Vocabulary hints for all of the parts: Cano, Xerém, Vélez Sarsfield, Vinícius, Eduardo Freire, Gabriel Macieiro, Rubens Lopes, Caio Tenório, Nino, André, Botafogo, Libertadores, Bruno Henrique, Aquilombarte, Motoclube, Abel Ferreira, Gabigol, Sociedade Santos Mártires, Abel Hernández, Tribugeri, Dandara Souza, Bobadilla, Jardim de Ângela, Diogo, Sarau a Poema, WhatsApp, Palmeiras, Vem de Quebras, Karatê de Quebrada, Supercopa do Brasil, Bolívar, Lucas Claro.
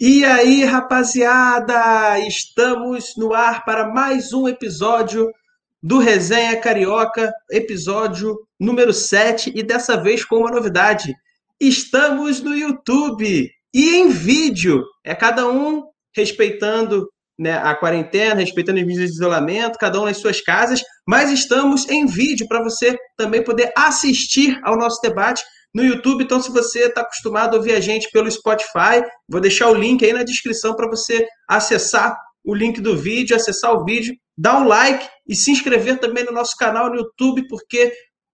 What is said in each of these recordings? E aí, rapaziada, estamos no ar para mais um episódio do Resenha Carioca, episódio número 7, e dessa vez com uma novidade. Estamos no YouTube e em vídeo. É cada um respeitando, né, a quarentena, respeitando as medidas de isolamento, cada um nas suas casas, mas estamos em vídeo para você também poder assistir ao nosso debate no YouTube. Então, se você está acostumado a ouvir a gente pelo Spotify, vou deixar o link aí na descrição para você acessar o link do vídeo, acessar o vídeo, dar um like e se inscrever também no nosso canal no YouTube, porque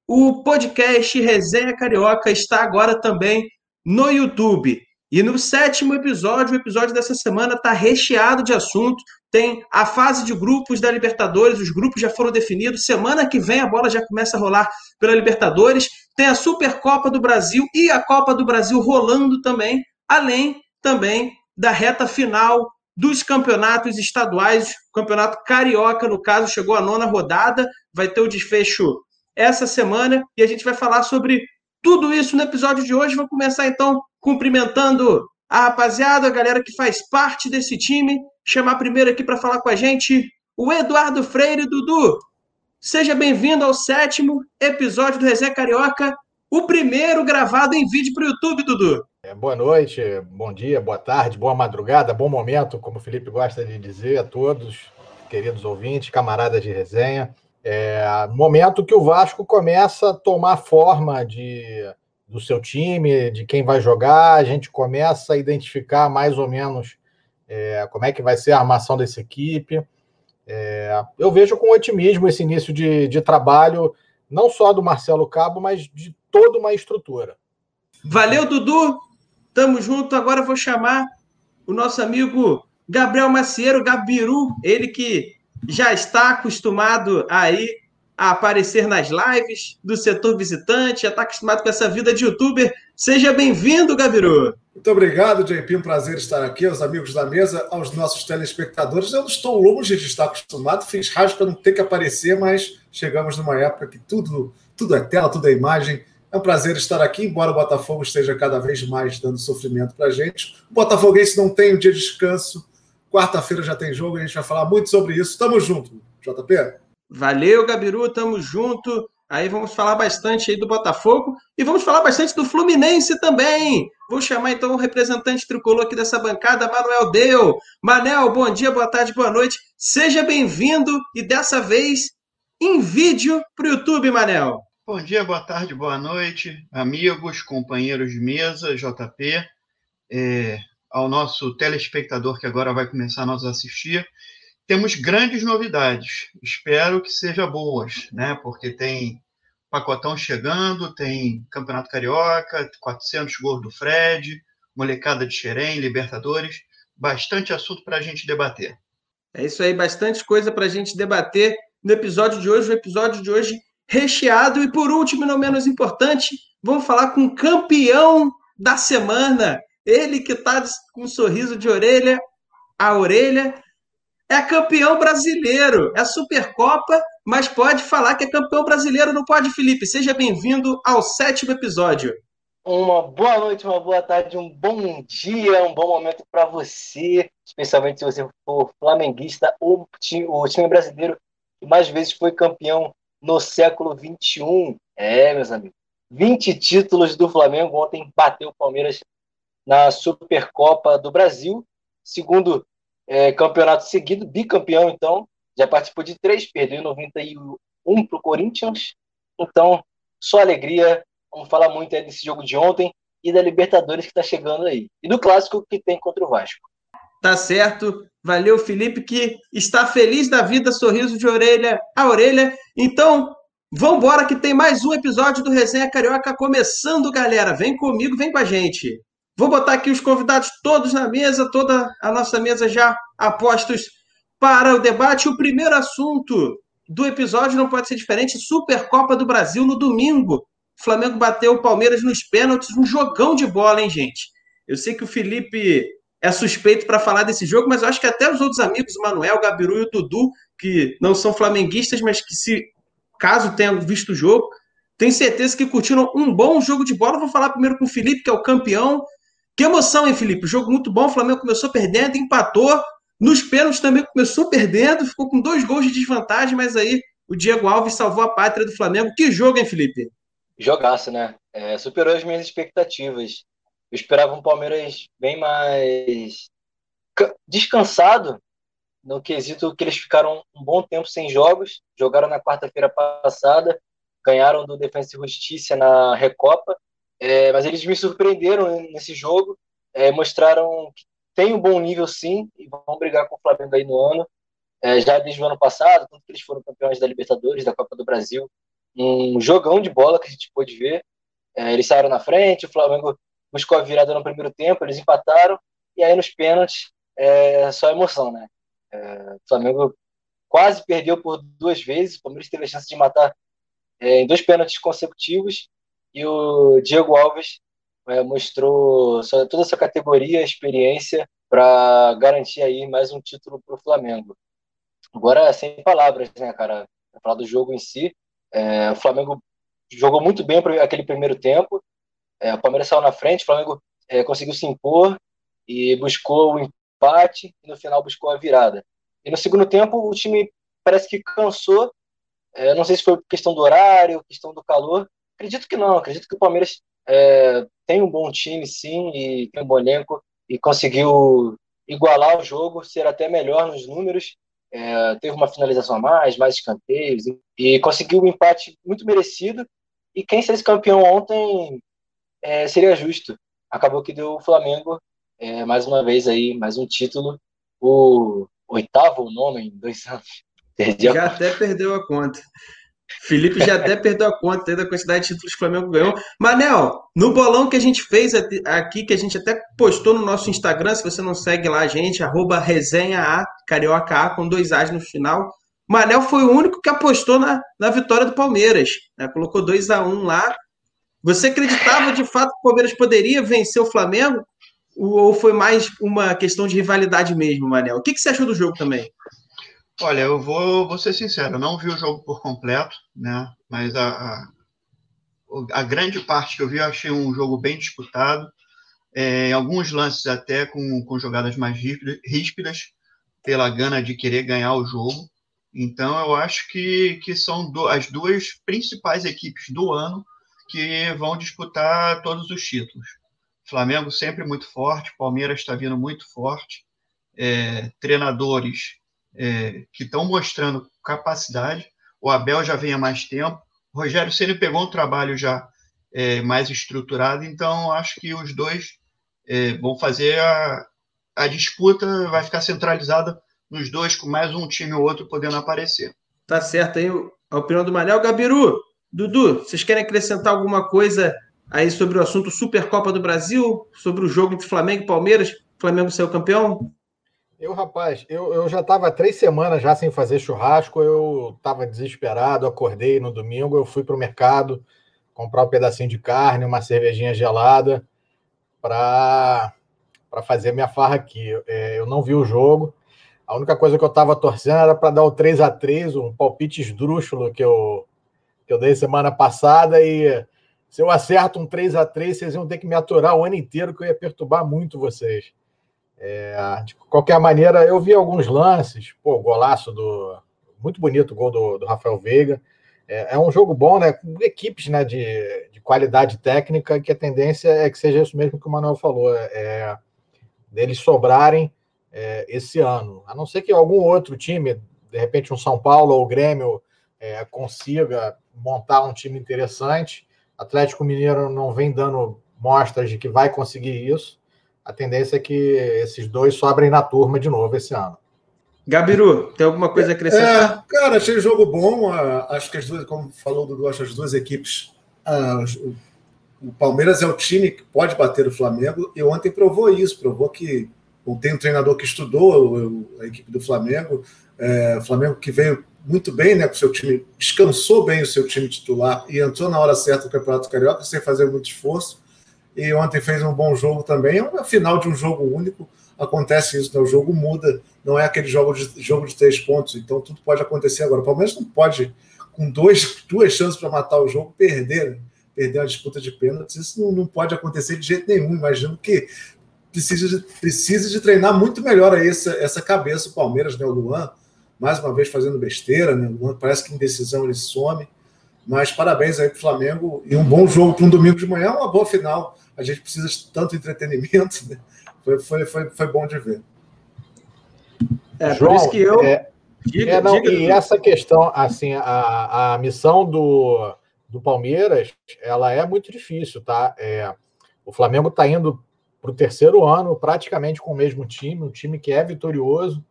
o podcast Resenha Carioca está agora também no YouTube. E no 7º episódio, o episódio dessa semana está recheado de assunto. Tem a fase de grupos da Libertadores, os grupos já foram definidos. Semana que vem a bola já começa a rolar pela Libertadores. Tem a Supercopa do Brasil e a Copa do Brasil rolando também, além também da reta final dos campeonatos estaduais. O Campeonato Carioca, no caso, chegou à 9ª rodada, vai ter o desfecho essa semana e a gente vai falar sobre tudo isso no episódio de hoje. Vamos começar então cumprimentando a rapaziada, a galera que faz parte desse time. Chamar primeiro aqui para falar com a gente o Eduardo Freire. Dudu, seja bem-vindo ao 7º episódio do Resenha Carioca, o primeiro gravado em vídeo para o YouTube, Dudu. Boa noite, bom dia, boa tarde, boa madrugada, bom momento, como o Felipe gosta de dizer, a todos, queridos ouvintes, camaradas de resenha. Momento que o Vasco começa a tomar forma do seu time, de quem vai jogar, a gente começa a identificar mais ou menos como é que vai ser a armação dessa equipe. Eu vejo com otimismo esse início de trabalho, não só do Marcelo Cabo, mas de toda uma estrutura. Valeu, Dudu! Tamo junto. Agora vou chamar o nosso amigo Gabriel Macieiro, Gabiru, ele que já está acostumado aí a aparecer nas lives do setor visitante, já está acostumado com essa vida de youtuber. Seja bem-vindo, Gabiru! Muito obrigado, JP, um prazer estar aqui, aos amigos da mesa, aos nossos telespectadores. Eu não estou longe de estar acostumado, fiz rádio para não ter que aparecer, mas chegamos numa época que tudo é tela, tudo é imagem. É um prazer estar aqui, embora o Botafogo esteja cada vez mais dando sofrimento para a gente. O botafoguense não tem um dia de descanso, quarta-feira já tem jogo, a gente vai falar muito sobre isso. Tamo junto, JP. Valeu, Gabiru, tamo junto. Aí vamos falar bastante aí do Botafogo e vamos falar bastante do Fluminense também. Vou chamar então o representante tricolor aqui dessa bancada, Manuel Deu. Manel, bom dia, boa tarde, boa noite. Seja bem-vindo e dessa vez em vídeo para o YouTube, Manel. Bom dia, boa tarde, boa noite, amigos, companheiros de mesa, JP, ao nosso telespectador que agora vai começar a nos assistir. Temos grandes novidades, espero que sejam boas, né? Porque tem pacotão chegando, tem Campeonato Carioca, 400 gols do Fred, molecada de Xerém, Libertadores, bastante assunto para a gente debater. É isso aí, bastante coisa para a gente debater no episódio de hoje, recheado. E por último, não menos importante, vamos falar com o campeão da semana, ele que está com um sorriso de orelha a orelha, é campeão brasileiro, é Supercopa, mas pode falar que é campeão brasileiro, não pode, Felipe? Seja bem-vindo ao 7º episódio. Uma boa noite, uma boa tarde, um bom dia, um bom momento para você, especialmente se você for flamenguista ou o time brasileiro que mais vezes foi campeão no século XXI. Meus amigos, 20 títulos do Flamengo. Ontem bateu o Palmeiras na Supercopa do Brasil, segundo campeonato seguido, bicampeão. Então, já participou de 3, perdeu em 91 para o Corinthians. Então, só alegria. Vamos falar muito desse jogo de ontem e da Libertadores que está chegando aí, e do clássico que tem contra o Vasco. Tá certo. Valeu, Felipe, que está feliz da vida, sorriso de orelha a orelha. Então, vambora que tem mais um episódio do Resenha Carioca começando, galera. Vem comigo, vem com a gente. Vou botar aqui os convidados todos na mesa, toda a nossa mesa já apostos para o debate. O primeiro assunto do episódio não pode ser diferente: Supercopa do Brasil no domingo. O Flamengo bateu o Palmeiras nos pênaltis, um jogão de bola, hein, gente? Eu sei que o Felipe é suspeito para falar desse jogo, mas eu acho que até os outros amigos, o Manuel, o Gabiru e o Dudu, que não são flamenguistas, mas que, se caso tenham visto o jogo, tenho certeza que curtiram um bom jogo de bola. Vou falar primeiro com o Felipe, que é o campeão, Que emoção, hein, Felipe? Jogo muito bom, o Flamengo começou perdendo, empatou. Nos pênaltis também começou perdendo, ficou com 2 gols de desvantagem, mas aí o Diego Alves salvou a pátria do Flamengo. Que jogo, hein, Felipe? Jogaço, né? Superou as minhas expectativas. Eu esperava um Palmeiras bem mais descansado, no quesito que eles ficaram um bom tempo sem jogos, jogaram na quarta-feira passada, ganharam do Defensa e Justiça na Recopa, mas eles me surpreenderam nesse jogo, mostraram que tem um bom nível sim, e vão brigar com o Flamengo aí no ano, já desde o ano passado, tanto que eles foram campeões da Libertadores, da Copa do Brasil, um jogão de bola que a gente pôde ver, eles saíram na frente, o Flamengo buscou a virada no primeiro tempo, eles empataram, e aí nos pênaltis, só emoção, né? O Flamengo quase perdeu por 2 vezes, o Palmeiras teve a chance de matar em 2 pênaltis consecutivos, e o Diego Alves mostrou toda essa categoria, experiência, para garantir aí mais um título para o Flamengo. Agora, sem palavras, né, cara? Para falar do jogo em si, o Flamengo jogou muito bem aquele primeiro tempo, o Palmeiras saiu na frente, o Flamengo conseguiu se impor e buscou o empate e no final buscou a virada. E no segundo tempo o time parece que cansou, não sei se foi questão do horário, questão do calor, acredito que não, acredito que o Palmeiras tem um bom time sim, e tem um bom elenco e conseguiu igualar o jogo, ser até melhor nos números, teve uma finalização a mais escanteios e conseguiu um empate muito merecido, e quem saísse campeão ontem seria justo. Acabou que deu o Flamengo, mais uma vez aí, mais um título, o 8º ou 9º em 2 anos. Já até perdeu a conta. Felipe já até perdeu a conta da quantidade de títulos que o Flamengo ganhou. Manel, no bolão que a gente fez aqui, que a gente até postou no nosso Instagram, se você não segue lá a gente, @resenha_carioca com 2 A's no final, Manel foi o único que apostou na vitória do Palmeiras, né? Colocou 2-1 lá. Você acreditava de fato que o Palmeiras poderia vencer o Flamengo? Ou foi mais uma questão de rivalidade mesmo, Manel? O que você achou do jogo também? Olha, eu vou ser sincero, eu não vi o jogo por completo, né? Mas a grande parte que eu vi, eu achei um jogo bem disputado, em alguns lances até com jogadas mais ríspidas, pela gana de querer ganhar o jogo. Então, eu acho que são as 2 principais equipes do ano que vão disputar todos os títulos. Flamengo sempre muito forte, Palmeiras está vindo muito forte, treinadores que estão mostrando capacidade, o Abel já vem há mais tempo, o Rogério Ceni pegou um trabalho já mais estruturado, então acho que os 2 vão fazer a disputa, vai ficar centralizada nos 2, com mais um time ou outro podendo aparecer. Tá certo aí a opinião do Manel. Gabiru, Dudu, vocês querem acrescentar alguma coisa aí sobre o assunto Supercopa do Brasil, sobre o jogo entre Flamengo e Palmeiras, Flamengo saiu campeão? Eu já estava 3 semanas já sem fazer churrasco, eu estava desesperado, acordei no domingo, eu fui para o mercado comprar um pedacinho de carne, uma cervejinha gelada, para fazer minha farra aqui. Eu não vi o jogo, a única coisa que eu estava torcendo era para dar o 3-3, um palpite esdrúxulo que eu dei semana passada, e... se eu acerto um 3-3, vocês iam ter que me aturar o ano inteiro, que eu ia perturbar muito vocês. De qualquer maneira, eu vi alguns lances. Pô, golaço do... muito bonito o gol do Rafael Veiga. É um jogo bom, né? Com equipes, né, de qualidade técnica, que a tendência é que seja isso mesmo que o Manuel falou. Deles sobrarem esse ano. A não ser que algum outro time, de repente um São Paulo ou o Grêmio, consiga montar um time interessante. Atlético Mineiro não vem dando mostras de que vai conseguir isso. A tendência é que esses 2 sobrem na turma de novo esse ano. Gabiru, tem alguma coisa a acrescentar? Cara, achei o jogo bom. Acho que as 2, como falou o Dudu, acho que as 2 equipes... O Palmeiras é o time que pode bater o Flamengo, e ontem provou isso, provou que tem um treinador que estudou a equipe do Flamengo. O Flamengo que veio muito bem, né, com o seu time, descansou bem o seu time titular e entrou na hora certa do Campeonato Carioca, sem fazer muito esforço, e ontem fez um bom jogo também. É uma final de um jogo único, acontece isso, né? O jogo muda, não é aquele jogo de 3 pontos, então tudo pode acontecer agora. O Palmeiras não pode, com 2 chances para matar o jogo, perder, né? perdeu a disputa de pênaltis, isso não pode acontecer de jeito nenhum. Imagino que precisa de treinar muito melhor aí essa cabeça, o Palmeiras, né? O Luan, mais uma vez fazendo besteira, né? O Luan parece que em decisão ele some, mas parabéns aí pro Flamengo e um bom jogo para um domingo de manhã, uma boa final. A gente precisa de tanto entretenimento, né? Foi bom de ver. João, por isso que eu... E essa questão, assim, a missão do Palmeiras, ela é muito difícil, tá? O Flamengo está indo para o terceiro ano praticamente com o mesmo time, um time que é vitorioso.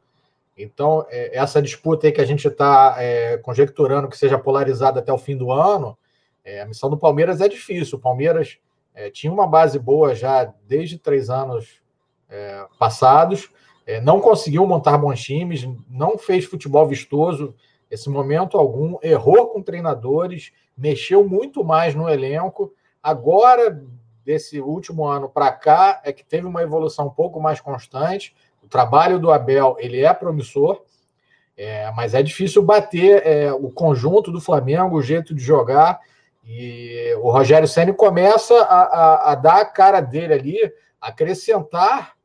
Então, essa disputa aí que a gente está conjecturando que seja polarizada até o fim do ano, a missão do Palmeiras é difícil. O Palmeiras tinha uma base boa já desde 3 anos passados, não conseguiu montar bons times, não fez futebol vistoso nesse momento algum, errou com treinadores, mexeu muito mais no elenco. Agora, desse último ano para cá, é que teve uma evolução um pouco mais constante. O trabalho do Abel, ele é promissor, mas é difícil bater o conjunto do Flamengo, o jeito de jogar. E o Rogério Ceni começa a dar a cara dele ali, acrescentar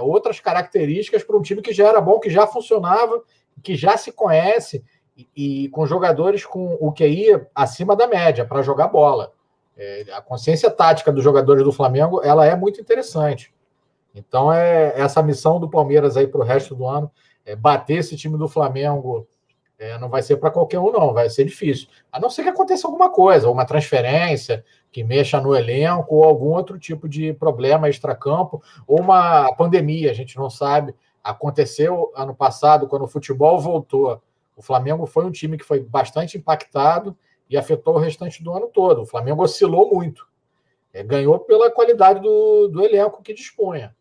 outras características para um time que já era bom, que já funcionava, que já se conhece e com jogadores com o QI acima da média para jogar bola. A consciência tática dos jogadores do Flamengo, ela é muito interessante. Então, essa missão do Palmeiras aí para o resto do ano, bater esse time do Flamengo, não vai ser para qualquer um, não. Vai ser difícil. A não ser que aconteça alguma coisa, uma transferência que mexa no elenco ou algum outro tipo de problema extracampo ou uma pandemia, a gente não sabe. Aconteceu ano passado, quando o futebol voltou. O Flamengo foi um time que foi bastante impactado e afetou o restante do ano todo. O Flamengo oscilou muito. Ganhou pela qualidade do elenco que dispunha,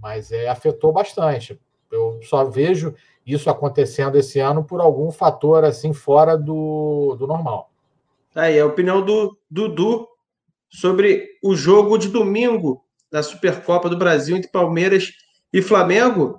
mas afetou bastante. Eu só vejo isso acontecendo esse ano por algum fator assim fora do normal. Aí, a opinião do Dudu sobre o jogo de domingo da Supercopa do Brasil entre Palmeiras e Flamengo.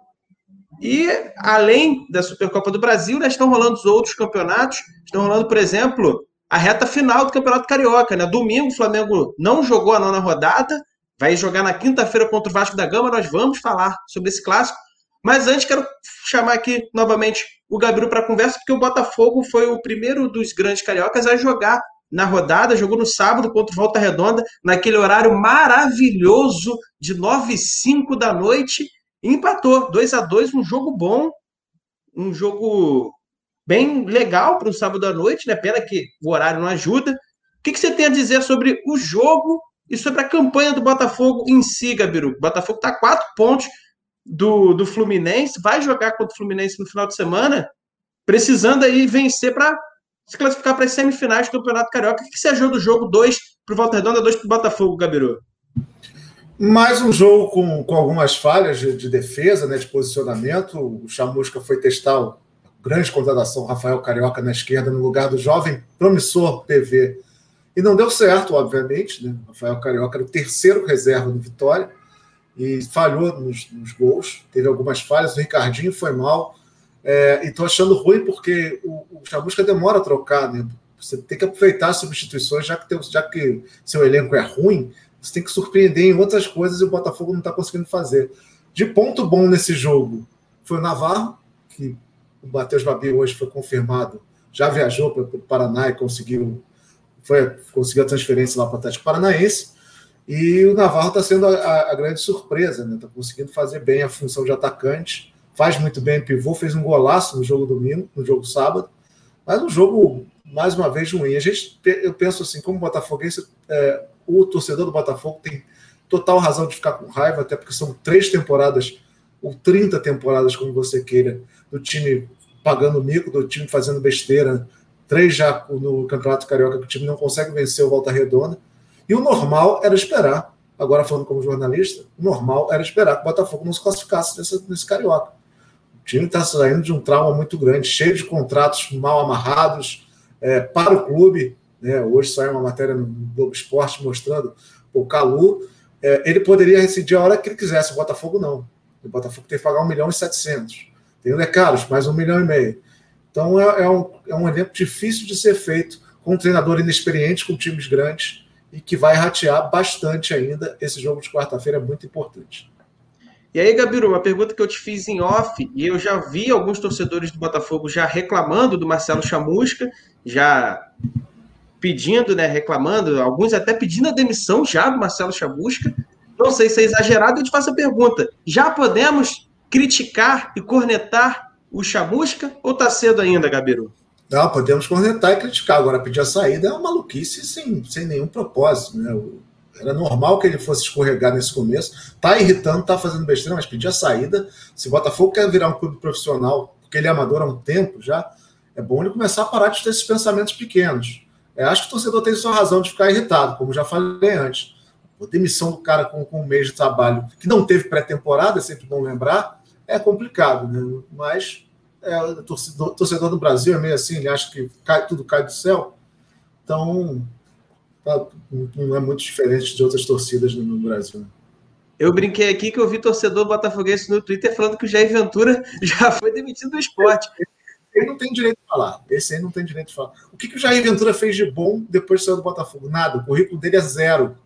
E, além da Supercopa do Brasil, né, estão rolando os outros campeonatos. Estão rolando, por exemplo, a reta final do Campeonato Carioca. Né? Domingo, o Flamengo não jogou a 9ª rodada, vai jogar na quinta-feira contra o Vasco da Gama. Nós vamos falar sobre esse clássico. Mas antes, quero chamar aqui novamente o Gabriel para a conversa, porque o Botafogo foi o primeiro dos grandes cariocas a jogar na rodada, jogou no sábado contra o Volta Redonda, naquele horário maravilhoso de 9h05 da noite, e empatou 2x2, um jogo bom, um jogo bem legal para um sábado à noite, né? Pena que o horário não ajuda. O que você tem a dizer sobre o jogo e sobre a campanha do Botafogo em si, Gabiru? O Botafogo está a 4 pontos do Fluminense, vai jogar contra o Fluminense no final de semana, precisando aí vencer para se classificar para as semifinais do Campeonato Carioca. O que você achou do jogo 2 para o Volta Redonda, 2 para o Botafogo, Gabiru? Mais um jogo com algumas falhas de defesa, né, de posicionamento. O Chamusca foi testar a grande contratação, Rafael Carioca, na esquerda, no lugar do jovem promissor PV. E não deu certo, obviamente, né? Rafael Carioca era o terceiro reserva do Vitória e falhou nos gols, teve algumas falhas, o Ricardinho foi mal, e estou achando ruim porque o Chamusca demora a trocar, né? Você tem que aproveitar as substituições, já que seu elenco é ruim, você tem que surpreender em outras coisas e o Botafogo não está conseguindo fazer. De ponto bom nesse jogo foi o Navarro, que o Matheus Babi hoje foi confirmado, já viajou para o Paraná e conseguiu a transferência lá para o Atlético Paranaense. E o Navarro está sendo a grande surpresa, né? Está conseguindo fazer bem a função de atacante, faz muito bem pivô, fez um golaço no jogo domingo, no jogo sábado, mas um jogo, mais uma vez, ruim. Eu penso assim, como botafoguense, o torcedor do Botafogo tem total razão de ficar com raiva, até porque são 3 temporadas, ou 30 temporadas, como você queira, do time pagando mico, do time fazendo besteira, 3 já no Campeonato Carioca, que o time não consegue vencer o Volta Redonda. E o normal era esperar, agora falando como jornalista, o normal era esperar que o Botafogo não se classificasse nesse Carioca. O time está saindo de um trauma muito grande, cheio de contratos mal amarrados para o clube. Né? Hoje saiu uma matéria no Globo Esporte mostrando o Calu. Ele poderia rescindir a hora que ele quisesse, o Botafogo não. O Botafogo tem que pagar 1.700.000. Tem o Né Carlos, mais 1,5 milhão. Então é um elenco difícil de ser feito, com um treinador inexperiente, com times grandes. e que vai ratear bastante ainda. Esse jogo de quarta-feira é muito importante. E aí, Gabiru, uma pergunta que eu te fiz em off, e eu já vi alguns torcedores do Botafogo já reclamando do Marcelo Chamusca, já pedindo, né, reclamando, alguns até pedindo a demissão já do Marcelo Chamusca. Não sei se é exagerado, eu te faço a pergunta. Já podemos criticar e cornetar o Chamusca ou está cedo ainda, Gabiru? Não, podemos cornetar e criticar. Agora, pedir a saída é uma maluquice sem nenhum propósito, né? Era normal que ele fosse escorregar nesse começo. Tá irritando, tá fazendo besteira, mas pedir a saída. Se o Botafogo quer virar um clube profissional, porque ele é amador há um tempo já, é bom ele começar a parar de ter esses pensamentos pequenos. Acho que o torcedor tem sua razão de ficar irritado, como já falei antes. A demissão do cara com um mês de trabalho, que não teve pré-temporada, é sempre bom lembrar, é complicado, né? Mas o torcedor do Brasil é meio assim, ele acha que tudo cai do céu. Então... não é muito diferente de outras torcidas no Brasil. Eu brinquei aqui que eu vi torcedor botafoguense no Twitter falando que o Jair Ventura já foi demitido do esporte. Ele não tem direito de falar. Esse aí não tem direito de falar. O que o Jair Ventura fez de bom depois de sair do Botafogo? Nada. O currículo dele é zero.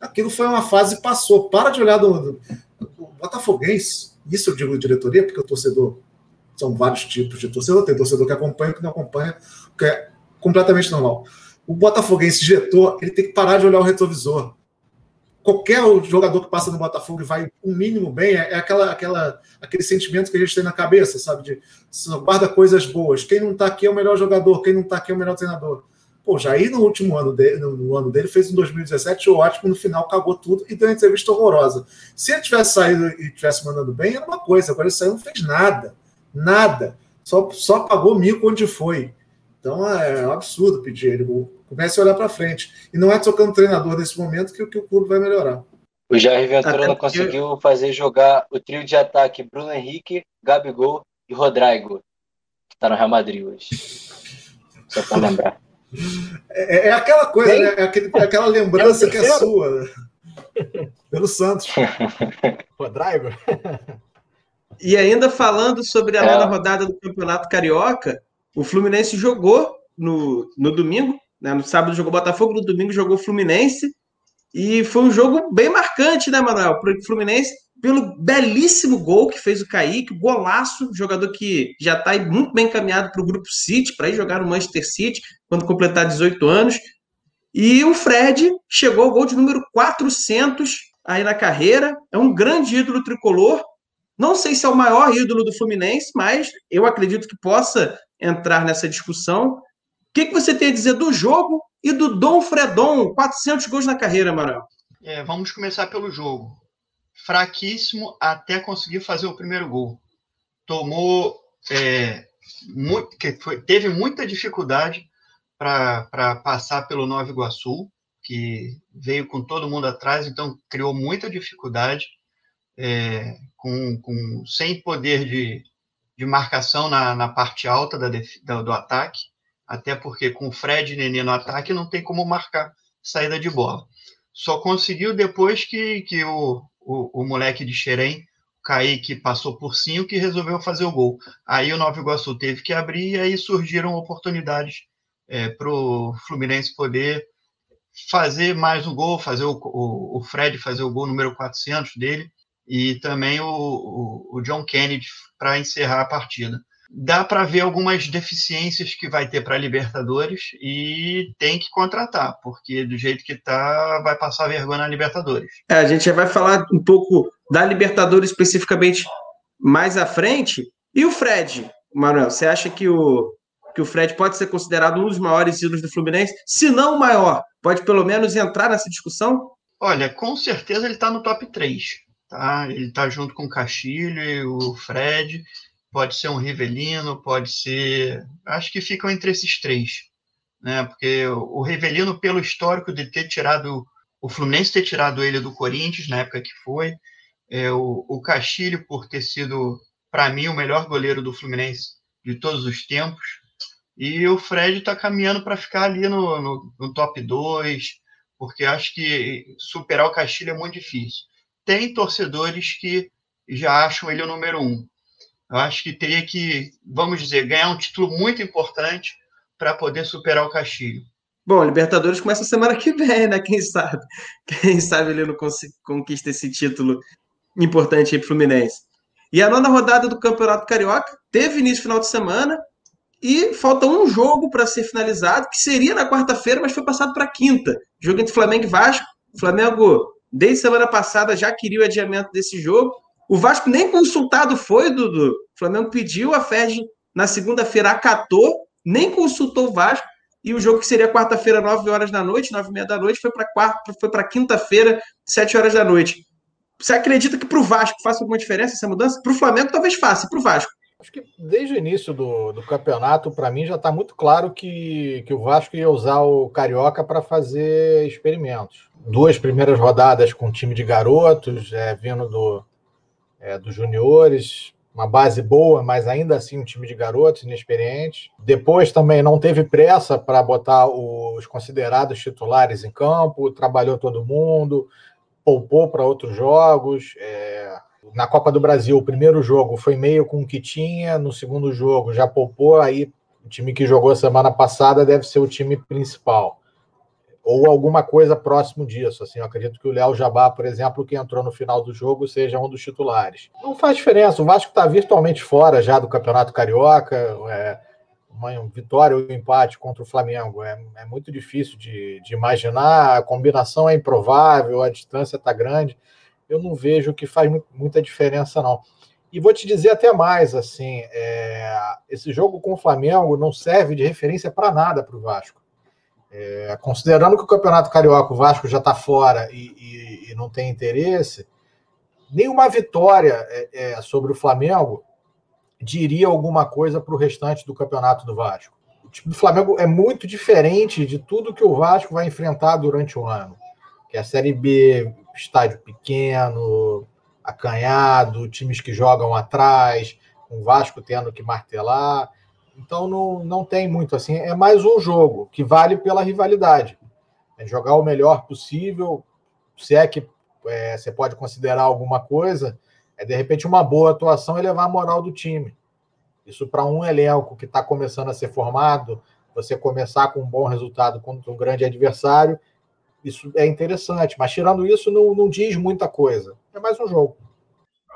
Aquilo foi uma fase e passou. Para de olhar do botafoguense. Isso eu digo de diretoria, porque o torcedor... são vários tipos de torcedor. Tem torcedor que acompanha, que não acompanha, que é completamente normal. O botafoguense diretor, ele tem que parar de olhar o retrovisor. Qualquer jogador que passa no Botafogo e vai o mínimo bem, é aquele sentimento que a gente tem na cabeça, sabe? De só guarda coisas boas. Quem não está aqui é o melhor jogador, quem não está aqui é o melhor treinador. Pô, Jair no último ano dele, fez um 2017 ótimo, no final cagou tudo e deu uma entrevista horrorosa. Se ele tivesse saído e tivesse mandando bem, era uma coisa. Agora ele saiu e não fez nada. Nada. Só pagou mico onde foi. Então é um absurdo pedir ele. Comece a olhar para frente. E não é tocando treinador nesse momento que o clube vai melhorar. O Jair Ventura não conseguiu fazer jogar o trio de ataque Bruno Henrique, Gabigol e Rodrigo, que está no Real Madrid hoje. Só para lembrar. É aquela coisa, né? Aquela lembrança que é sua. Pelo Santos. Rodrigo. E ainda falando sobre a nona rodada do Campeonato Carioca, o Fluminense jogou no domingo, né? No sábado jogou Botafogo, no domingo jogou o Fluminense, e foi um jogo bem marcante, né, Manuel? Para o Fluminense, pelo belíssimo gol que fez o Kaique, golaço, jogador que já está muito bem encaminhado para o Grupo City, para ir jogar no Manchester City, quando completar 18 anos, e o Fred chegou ao gol de número 400 aí na carreira, é um grande ídolo tricolor, não sei se é o maior ídolo do Fluminense, mas eu acredito que possa entrar nessa discussão. O que você tem a dizer do jogo e do Dom Fredon? 400 gols na carreira, Manuel. Vamos começar pelo jogo. Fraquíssimo até conseguir fazer o primeiro gol. Tomou... teve muita dificuldade para passar pelo Nova Iguaçu, que veio com todo mundo atrás, então criou muita dificuldade, sem poder de marcação na parte alta do ataque. Até porque com o Fred e Nenê no ataque não tem como marcar saída de bola. Só conseguiu depois que o moleque de Xerém, o Kaique, passou por 5 e resolveu fazer o gol. Aí o Nova Iguaçu teve que abrir e aí surgiram oportunidades para o Fluminense poder fazer mais um gol, fazer o Fred fazer o gol número 400 dele e também o John Kennedy para encerrar a partida. Dá para ver algumas deficiências que vai ter para Libertadores e tem que contratar, porque do jeito que está, vai passar vergonha na Libertadores. A gente já vai falar um pouco da Libertadores especificamente mais à frente. E o Fred, Manuel, você acha que o Fred pode ser considerado um dos maiores ídolos do Fluminense? Se não o maior, pode pelo menos entrar nessa discussão? Olha, com certeza ele está no top 3. Tá? Ele está junto com o Castilho e o Fred... Pode ser um Rivelino, pode ser... Acho que ficam entre esses três, né? Porque o Rivelino, pelo histórico de ter tirado... O Fluminense ter tirado ele do Corinthians, na época que foi. O Castilho, por ter sido, para mim, o melhor goleiro do Fluminense de todos os tempos. E o Fred está caminhando para ficar ali no top 2, porque acho que superar o Castilho é muito difícil. Tem torcedores que já acham ele o número 1. Eu acho que teria que, vamos dizer, ganhar um título muito importante para poder superar o Castilho. Bom, Libertadores começa semana que vem, né? Quem sabe? Quem sabe ele não conquista esse título importante aí pro Fluminense. E a nona rodada do Campeonato Carioca teve início no final de semana e falta um jogo para ser finalizado, que seria na quarta-feira, mas foi passado para quinta. Jogo entre Flamengo e Vasco. O Flamengo, desde semana passada, já queria o adiamento desse jogo. O Vasco nem consultado foi, Dudu. O Flamengo pediu, a Fed na segunda-feira acatou, nem consultou o Vasco. E o jogo que seria quarta-feira, 9 horas da noite, 9h30 da noite, foi para quinta-feira, 7 horas da noite. Você acredita que para o Vasco faça alguma diferença essa mudança? Para o Flamengo talvez faça, para o Vasco. Acho que desde o início do campeonato, para mim, já está muito claro que o Vasco ia usar o Carioca para fazer experimentos. Duas primeiras rodadas com um time de garotos, vindo dos juniores... Uma base boa, mas ainda assim um time de garotos inexperientes. Depois também não teve pressa para botar os considerados titulares em campo, trabalhou todo mundo, poupou para outros jogos. Na Copa do Brasil, o primeiro jogo foi meio com o que tinha, no segundo jogo já poupou, aí o time que jogou semana passada deve ser o time principal. Ou alguma coisa próximo disso. Assim, eu acredito que o Léo Jabá, por exemplo, que entrou no final do jogo, seja um dos titulares. Não faz diferença. O Vasco está virtualmente fora já do Campeonato Carioca. Uma vitória ou um empate contra o Flamengo. É muito difícil de imaginar. A combinação é improvável, a distância está grande. Eu não vejo que faz muita diferença, não. E vou te dizer até mais, assim, esse jogo com o Flamengo não serve de referência para nada para o Vasco. Considerando que o Campeonato Carioca, o Vasco já está fora e não tem interesse, nenhuma vitória sobre o Flamengo diria alguma coisa para o restante do Campeonato do Vasco. O time do Flamengo é muito diferente de tudo que o Vasco vai enfrentar durante o ano, que é a Série B, estádio pequeno, acanhado, times que jogam atrás, o Vasco tendo que martelar. Então não tem muito assim. É mais um jogo que vale pela rivalidade. É jogar o melhor possível. Se é que você pode considerar alguma coisa, de repente uma boa atuação e elevar a moral do time. Isso para um elenco que está começando a ser formado, você começar com um bom resultado contra um grande adversário, isso é interessante. Mas tirando isso, não diz muita coisa. É mais um jogo.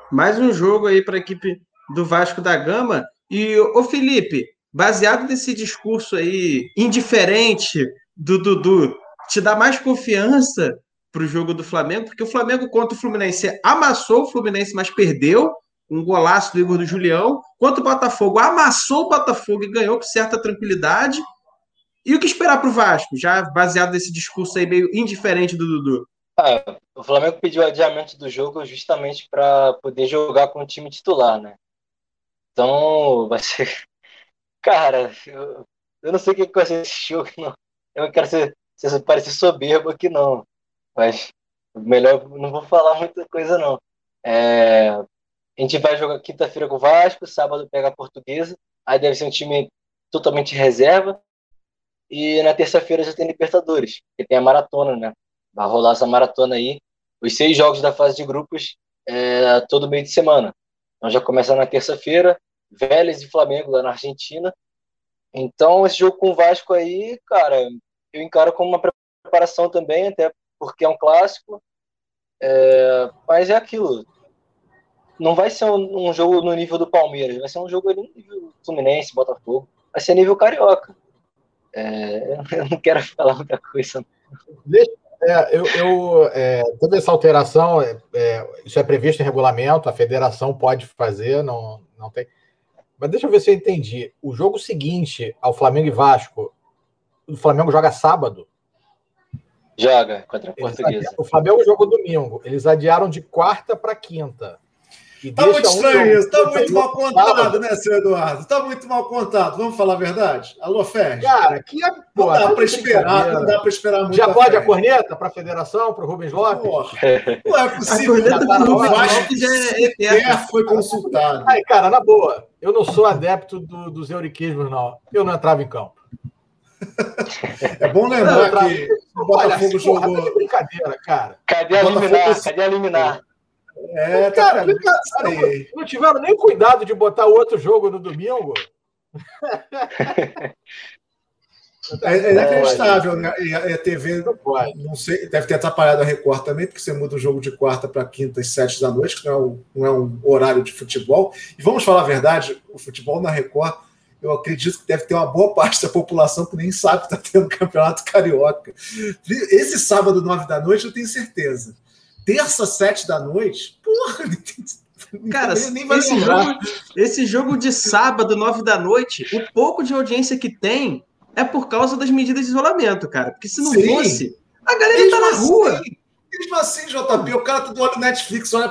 Mais um jogo aí para a equipe do Vasco da Gama. E, ô Felipe, baseado nesse discurso aí indiferente do Dudu, te dá mais confiança para o jogo do Flamengo? Porque o Flamengo contra o Fluminense amassou o Fluminense, mas perdeu. Um golaço do Igor do Julião. Contra o Botafogo, amassou o Botafogo e ganhou com certa tranquilidade. E o que esperar para o Vasco, já baseado nesse discurso aí meio indiferente do Dudu? O Flamengo pediu adiamento do jogo justamente para poder jogar com o time titular, né? Então, vai ser... Cara, eu não sei o que vai ser esse jogo, não. Eu não quero parecer soberbo aqui, não. Mas melhor não vou falar muita coisa, não. A gente vai jogar quinta-feira com o Vasco, sábado pega a Portuguesa, aí deve ser um time totalmente reserva. E na terça-feira já tem Libertadores, que tem a maratona, né? Vai rolar essa maratona aí. Os 6 jogos da fase de grupos todo meio de semana. Então já começa na terça-feira, Vélez e Flamengo lá na Argentina. Então esse jogo com o Vasco aí, cara, eu encaro como uma preparação também, até porque é um clássico. Mas é aquilo. Não vai ser um jogo no nível do Palmeiras, vai ser um jogo no nível Fluminense, Botafogo. Vai ser nível Carioca. Eu não quero falar muita coisa. Toda essa alteração, isso é previsto em regulamento, a federação pode fazer, não tem. Mas deixa eu ver se eu entendi. O jogo seguinte ao Flamengo e Vasco, o Flamengo joga sábado? Joga contra a Portuguesa. O Flamengo joga domingo. Eles adiaram de quarta para quinta. Tá muito estranho isso, tá muito mal contado, né, seu Eduardo? Tá muito mal contado, vamos falar a verdade? Alô, Fred? Cara, não dá pra esperar muito. Já pode a corneta pra federação, pro Rubens Lopes? Não é possível. Foi consultado. Aí, cara, na boa, eu não sou adepto dos euriquismos, não. Eu não entrava em campo. É bom lembrar que o Botafogo jogou... Tá de brincadeira, cara. Cadê a liminar? Cara, não tiveram nem cuidado de botar outro jogo no domingo? É inacreditável, né? E a TV, não sei, deve ter atrapalhado a Record também, porque você muda o jogo de quarta para quinta às 7 da noite, que não é um horário de futebol. E vamos falar a verdade, o futebol na Record, eu acredito que deve ter uma boa parte da população que nem sabe que está tendo campeonato carioca. Esse sábado, 9 da noite, eu tenho certeza. Terça, 7 da noite, porra, cara, nem vai lembrar. Esse jogo de sábado, 9 da noite, o pouco de audiência que tem é por causa das medidas de isolamento, cara. Porque se não fosse, a galera tá na rua. Mesmo assim, JP, o cara tá do olho Netflix, olha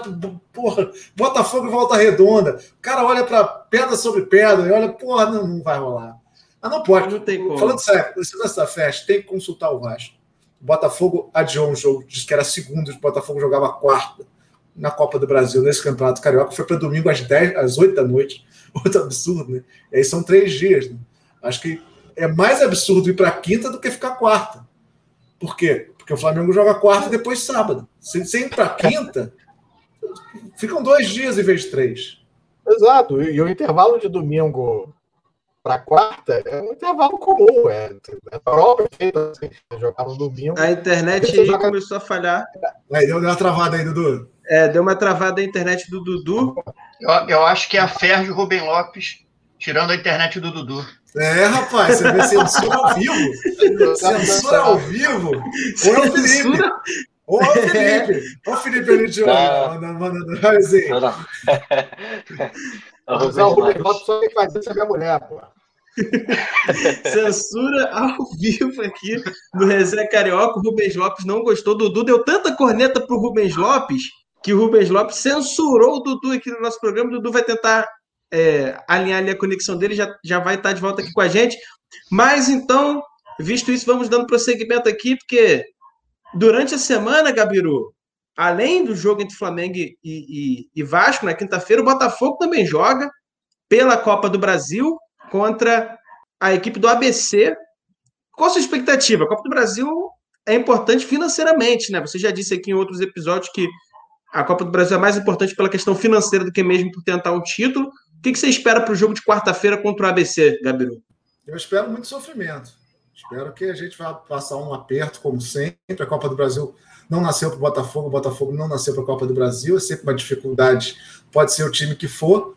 porra, Botafogo e Volta Redonda. O cara olha pra pedra sobre pedra e olha, porra, não vai rolar. Ah, não pode. Não tem como. Falando sério, você dessa festa, tem que consultar o Vasco. O Botafogo adiou um jogo, disse que era segunda, o Botafogo jogava quarta na Copa do Brasil, nesse Campeonato Carioca. Foi para domingo às 8 da noite. Outro absurdo, né? E aí são 3 dias, né? Acho que é mais absurdo ir para quinta do que ficar quarta. Por quê? Porque o Flamengo joga quarta e depois sábado. Se ir para quinta, ficam 2 dias em vez de 3. Exato. E o intervalo de domingo para quarta é um intervalo comum. É próprio feito assim. Jogar no domingo. A internet aí começou a falhar. Aí deu uma travada aí, Dudu. Deu uma travada a internet do Dudu. Eu acho que é a Ferdi e o Rubem Lopes tirando a internet do Dudu. É, rapaz, você vê censura ao vivo. Censura ao vivo. Ou é o Felipe. Ou o Felipe ali de olho. Manda nós aí. Não, o negócio só tem que fazer isso a minha mulher, pô. Censura ao vivo aqui do Resenha Carioca. O Rubens Lopes não gostou. O Dudu deu tanta corneta pro Rubens Lopes que o Rubens Lopes censurou o Dudu aqui no nosso programa. O Dudu vai tentar alinhar ali a conexão dele, já vai estar de volta aqui com a gente. Mas então, visto isso, vamos dando prosseguimento aqui, porque durante a semana, Gabiru, além do jogo entre Flamengo e Vasco, na quinta-feira, o Botafogo também joga pela Copa do Brasil contra a equipe do ABC. Qual a sua expectativa? A Copa do Brasil é importante financeiramente, né? Você já disse aqui em outros episódios que a Copa do Brasil é mais importante pela questão financeira do que mesmo por tentar um título. O que você espera para o jogo de quarta-feira contra o ABC, Gabiru? Eu espero muito sofrimento. Espero que a gente vá passar um aperto, como sempre. A Copa do Brasil não nasceu para o Botafogo não nasceu para a Copa do Brasil. É sempre uma dificuldade, pode ser o time que for.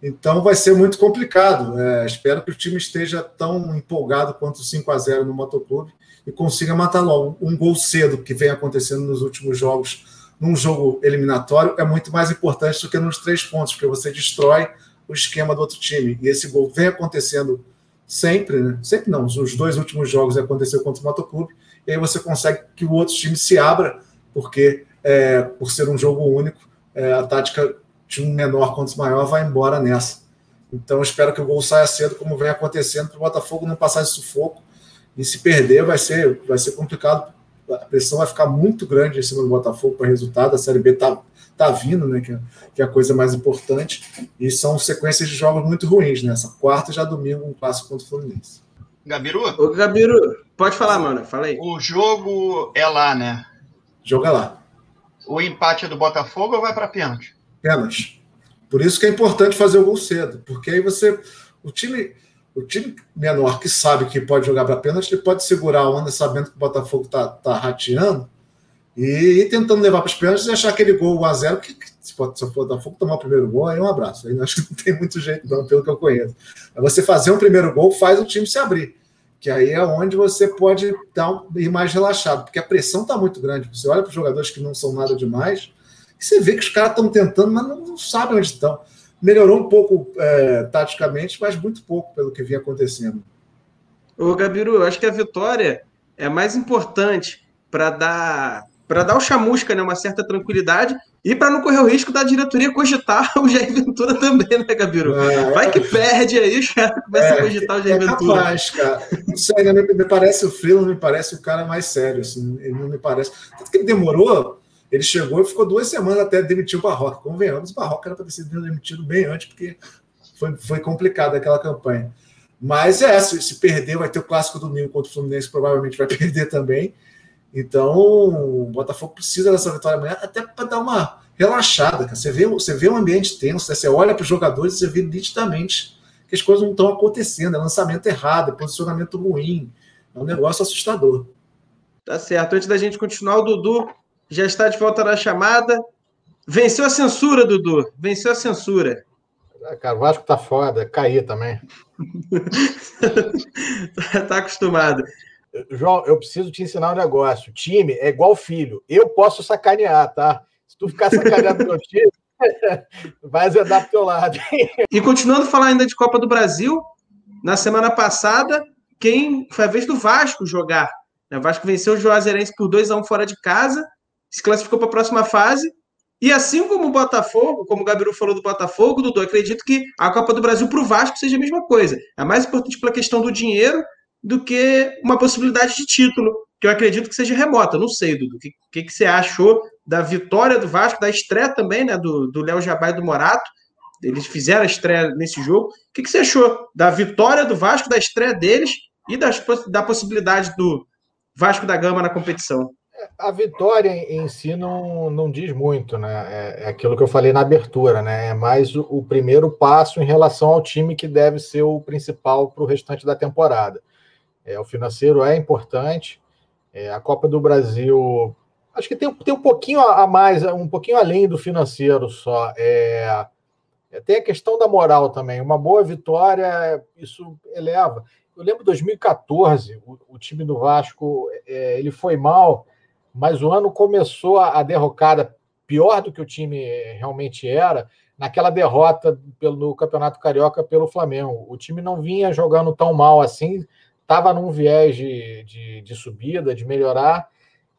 Então vai ser muito complicado. Espero que o time esteja tão empolgado quanto o 5-0 no Motoclube e consiga matar logo um gol cedo, que vem acontecendo nos últimos jogos. Num jogo eliminatório, é muito mais importante do que nos 3 pontos, porque você destrói o esquema do outro time. E esse gol vem acontecendo sempre, né? Sempre não, os 2 últimos jogos aconteceu contra o Motoclube, e aí você consegue que o outro time se abra, porque por ser um jogo único, a tática de um menor contra o maior vai embora nessa. Então espero que o gol saia cedo, como vem acontecendo, para o Botafogo não passar de sufoco, e se perder vai ser complicado. A pressão vai ficar muito grande em cima do Botafogo para resultado. A Série B tá vindo, né? Que é a coisa mais importante. E são sequências de jogos muito ruins, né? Essa quarta já domingo, um clássico contra o Fluminense. Gabiru? Ô, Gabiru, pode falar, mano. Fala aí. O jogo é lá, né? O jogo é lá. O empate é do Botafogo ou vai para pênalti? Pênalti. Por isso que é importante fazer o gol cedo. Porque aí você... O time menor que sabe que pode jogar para pênalti, ele pode segurar a onda sabendo que o Botafogo tá rateando e tentando levar para os pênaltis e achar aquele gol 1-0, que se o Botafogo tomar o primeiro gol, aí um abraço. Aí acho que não tem muito jeito não, pelo que eu conheço. Mas você fazer um primeiro gol faz o time se abrir, que aí é onde você pode ir mais relaxado, porque a pressão está muito grande. Você olha para os jogadores que não são nada demais e você vê que os caras estão tentando, mas não sabem onde estão. Melhorou um pouco taticamente, mas muito pouco pelo que vinha acontecendo. Ô, Gabiru, eu acho que a vitória é mais importante para dar o chamusca, né, uma certa tranquilidade, e para não correr o risco da diretoria cogitar o Jair Ventura também, né, Gabiru? Vai que perde aí, os caras começam a cogitar o Jair Ventura. Capaz, cara. Não sei, né? Me parece o Freire, não me parece o cara mais sério, assim, ele não me parece. Tanto que ele demorou... Ele chegou e ficou 2 semanas até demitir o Barroca. Convenhamos, o Barroca era para ter sido demitido bem antes, porque foi complicada aquela campanha. Mas se perder, vai ter o clássico domingo contra o Fluminense, provavelmente vai perder também. Então, o Botafogo precisa dessa vitória amanhã, até para dar uma relaxada. Cara. Você vê um ambiente tenso, né? Você olha para os jogadores e você vê nitidamente que as coisas não estão acontecendo. É lançamento errado, é posicionamento ruim. um negócio assustador. Tá certo. Antes da gente continuar, o Dudu já está de volta na chamada. Venceu a censura, Dudu. Venceu a censura. Cara, o Vasco tá foda. Caí também. Tá acostumado. João, eu preciso te ensinar um negócio. Time é igual filho. Eu posso sacanear, tá? Se tu ficar sacaneando meu time, vai azedar pro teu lado. E continuando a falar ainda de Copa do Brasil, na semana passada, foi a vez do Vasco jogar. O Vasco venceu o Juazeirense por 2-1 fora de casa, se classificou para a próxima fase. E assim como o Botafogo, como o Gabiru falou do Botafogo, Dudu, acredito que a Copa do Brasil para o Vasco seja a mesma coisa. É mais importante pela questão do dinheiro do que uma possibilidade de título, que eu acredito que seja remota. Não sei, Dudu, o que você achou da vitória do Vasco, da estreia também, né, do Léo Jabá e do Morato? Eles fizeram a estreia nesse jogo. O que você achou da vitória do Vasco, da estreia deles e da possibilidade do Vasco da Gama na competição? A vitória em si não diz muito, né? É aquilo que eu falei na abertura, né? É mais o primeiro passo em relação ao time que deve ser o principal para o restante da temporada. O financeiro é importante. A Copa do Brasil, acho que tem um pouquinho a mais, um pouquinho além do financeiro só. Tem a questão da moral também. Uma boa vitória, isso eleva. Eu lembro de 2014, o time do Vasco ele foi mal, mas o ano começou a derrocada pior do que o time realmente era, naquela derrota no Campeonato Carioca pelo Flamengo. O time não vinha jogando tão mal assim, estava num viés de subida, de melhorar,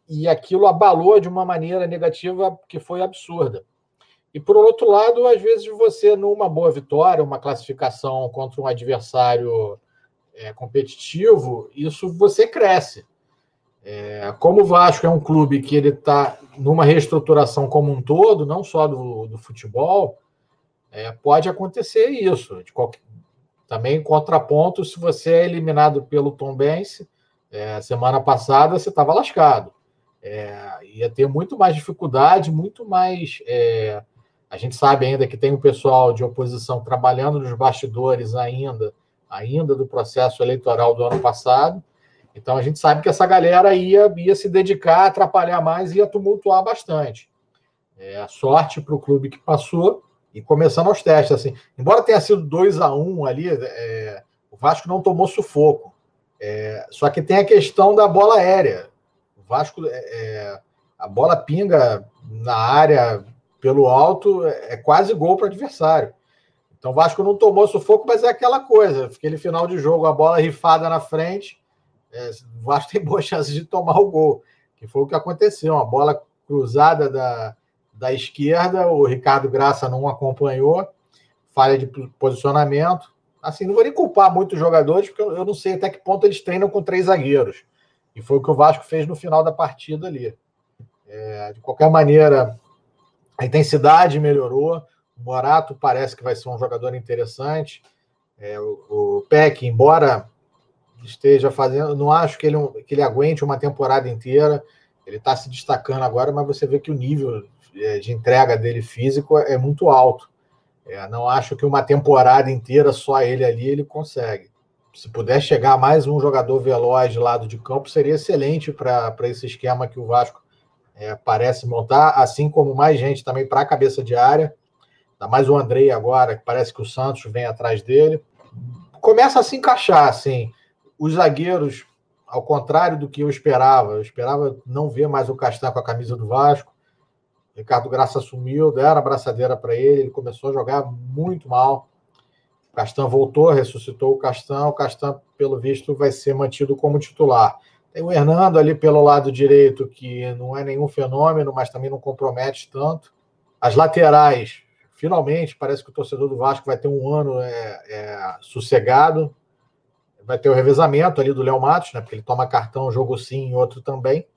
e aquilo abalou de uma maneira negativa que foi absurda. E, por outro lado, às vezes você, numa boa vitória, uma classificação contra um adversário competitivo, isso você cresce. Como o Vasco é um clube que ele está numa reestruturação como um todo, não só do futebol, pode acontecer isso. Também em contraponto, se você é eliminado pelo Tombense, semana passada você estava lascado. Ia ter muito mais dificuldade, muito mais... A gente sabe ainda que tem um pessoal de oposição trabalhando nos bastidores ainda do processo eleitoral do ano passado. Então, a gente sabe que essa galera ia se dedicar, atrapalhar mais, ia tumultuar bastante. Sorte para o clube que passou e começando aos testes. Assim, embora tenha sido 2-1 ali, o Vasco não tomou sufoco. Só que tem a questão da bola aérea. O Vasco, a bola pinga na área pelo alto, é quase gol para o adversário. Então, o Vasco não tomou sufoco, mas é aquela coisa. Aquele final de jogo, a bola rifada na frente... o Vasco tem boas chances de tomar o gol, que foi o que aconteceu. Uma bola cruzada da esquerda, o Ricardo Graça não acompanhou, falha de posicionamento. Assim, não vou nem culpar muitos jogadores, porque eu não sei até que ponto eles treinam com 3 zagueiros, e foi o que o Vasco fez no final da partida ali. De qualquer maneira, a intensidade melhorou. O Morato parece que vai ser um jogador interessante. O Peck, embora esteja fazendo, não acho que ele aguente uma temporada inteira, ele está se destacando agora, mas você vê que o nível de entrega dele físico é muito alto. Não acho que uma temporada inteira só ele ali ele consegue. Se puder chegar mais um jogador veloz de lado de campo, seria excelente para esse esquema que o Vasco parece montar, assim como mais gente também para a cabeça de área. Ainda mais o Andrei agora, que parece que o Santos vem atrás dele. Começa a se encaixar, assim. Os zagueiros, ao contrário do que eu esperava não ver mais o Castan com a camisa do Vasco. Ricardo Graça assumiu, deram a braçadeira para ele, ele começou a jogar muito mal. O Castan voltou, ressuscitou o Castan, pelo visto, vai ser mantido como titular. Tem o Hernando ali pelo lado direito, que não é nenhum fenômeno, mas também não compromete tanto. As laterais, finalmente, parece que o torcedor do Vasco vai ter um ano sossegado. Vai ter o revezamento ali do Léo Matos, né? Porque ele toma cartão, jogo sim e outro também.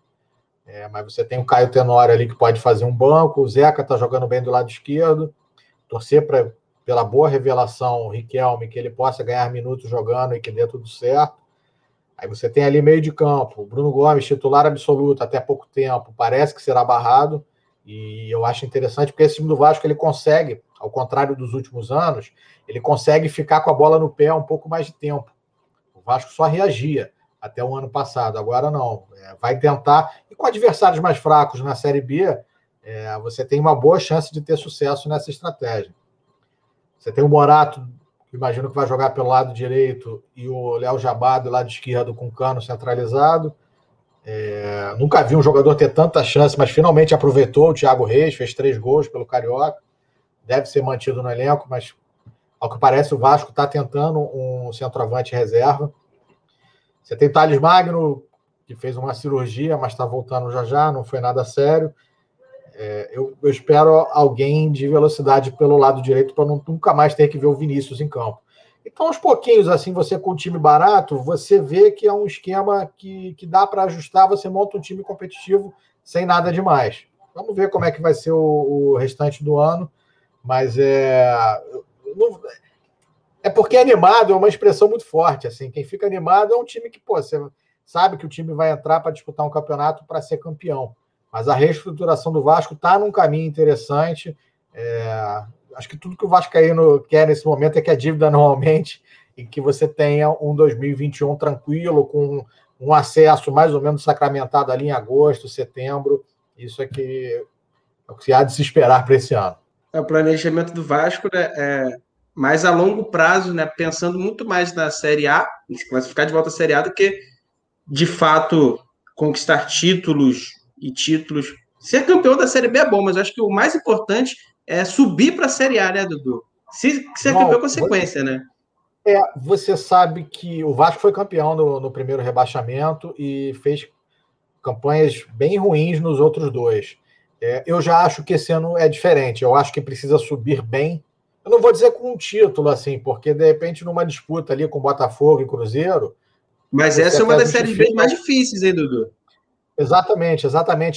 Mas você tem o Caio Tenório ali que pode fazer um banco. O Zeca está jogando bem do lado esquerdo. Torcer pela boa revelação, o Riquelme, que ele possa ganhar minutos jogando e que dê tudo certo. Aí você tem ali meio de campo. O Bruno Gomes, titular absoluto até pouco tempo, parece que será barrado. E eu acho interessante porque esse time do Vasco ele consegue, ao contrário dos últimos anos, ele consegue ficar com a bola no pé um pouco mais de tempo. O Vasco só reagia. até o ano passado. Agora não. Vai tentar. E com adversários mais fracos na Série B, você tem uma boa chance de ter sucesso nessa estratégia. Você tem o Morato, que imagino que vai jogar pelo lado direito, e o Léo Jabá do lado esquerdo com o Cano centralizado. Nunca vi um jogador ter tanta chance, mas finalmente aproveitou. O Thiago Reis fez 3 gols pelo Carioca. Deve ser mantido no elenco, mas ao que parece o Vasco está tentando um centroavante reserva. Você tem Thales Magno, que fez uma cirurgia, mas está voltando já já, não foi nada sério. Eu espero alguém de velocidade pelo lado direito para nunca mais ter que ver o Vinícius em campo. Então, aos pouquinhos, assim, você com um time barato, você vê que é um esquema que dá para ajustar, você monta um time competitivo sem nada demais. Vamos ver como é que vai ser o restante do ano, mas é porque animado é uma expressão muito forte, assim. Quem fica animado é um time que, você sabe que o time vai entrar para disputar um campeonato para ser campeão. Mas a reestruturação do Vasco está num caminho interessante. Acho que tudo que o vascaíno quer nesse momento é que a dívida não aumente e que você tenha um 2021 tranquilo, com um acesso mais ou menos sacramentado ali em agosto, setembro. Isso é o que se há de se esperar para esse ano. O planejamento do Vasco, né, é mais a longo prazo, né, pensando muito mais na Série A, se classificar de volta à Série A, do que, de fato, conquistar títulos. Ser campeão da Série B é bom, mas eu acho que o mais importante é subir para a Série A, né, Dudu? Ser campeão é consequência, né? Você sabe que o Vasco foi campeão no primeiro rebaixamento e fez campanhas bem ruins nos outros 2. Eu já acho que esse ano é diferente. Eu acho que precisa subir bem. Eu não vou dizer com um título, assim, porque, de repente, numa disputa ali com Botafogo e Cruzeiro... Mas essa é uma das séries B mais difíceis, hein, Dudu? Exatamente,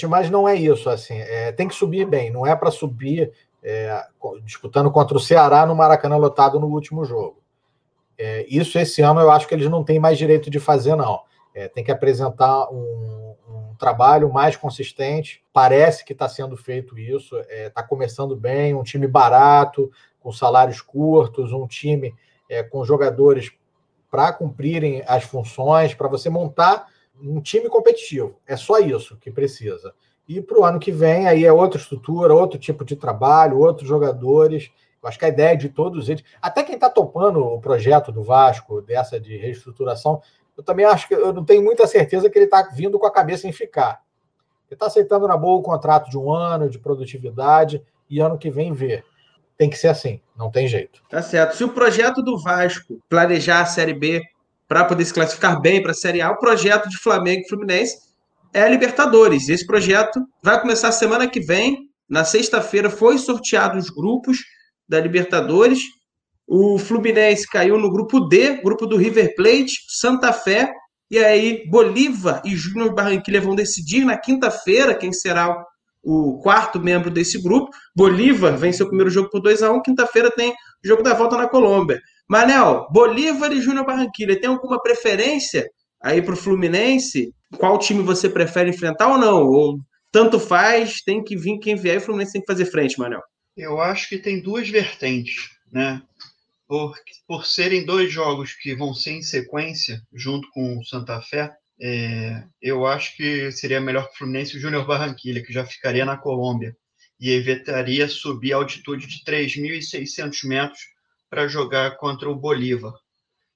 mas não é isso, assim, tem que subir bem, não é para subir disputando contra o Ceará no Maracanã lotado no último jogo. Isso esse ano eu acho que eles não têm mais direito de fazer, não. Tem que apresentar um trabalho mais consistente, parece que está sendo feito isso, está começando bem, um time barato, com salários curtos, um time com jogadores para cumprirem as funções, para você montar um time competitivo, é só isso que precisa. E para o ano que vem, aí é outra estrutura, outro tipo de trabalho, outros jogadores. Eu acho que a ideia é de todos eles, até quem está topando o projeto do Vasco, dessa de reestruturação, eu também acho que eu não tenho muita certeza que ele está vindo com a cabeça em ficar. Ele está aceitando na boa o contrato de um ano de produtividade e ano que vem ver. Tem que ser assim, não tem jeito. Tá certo. Se o projeto do Vasco planejar a Série B para poder se classificar bem para a Série A, o projeto de Flamengo e Fluminense é Libertadores. Esse projeto vai começar semana que vem. Na sexta-feira foi sorteado os grupos da Libertadores. O Fluminense caiu no grupo D, grupo do River Plate, Santa Fé, e aí Bolívar e Júnior Barranquilla vão decidir na quinta-feira quem será o quarto membro desse grupo. Bolívar venceu o primeiro jogo por 2-1, quinta-feira tem o jogo da volta na Colômbia. Manel, Bolívar e Júnior Barranquilla, tem alguma preferência aí para o Fluminense? Qual time você prefere enfrentar ou não? Ou tanto faz, tem que vir quem vier e o Fluminense tem que fazer frente, Manel? Eu acho que tem 2 vertentes, né? Por serem 2 jogos que vão ser em sequência, junto com o Santa Fé, eu acho que seria melhor para o Fluminense o Júnior Barranquilla, que já ficaria na Colômbia e evitaria subir a altitude de 3.600 metros para jogar contra o Bolívar.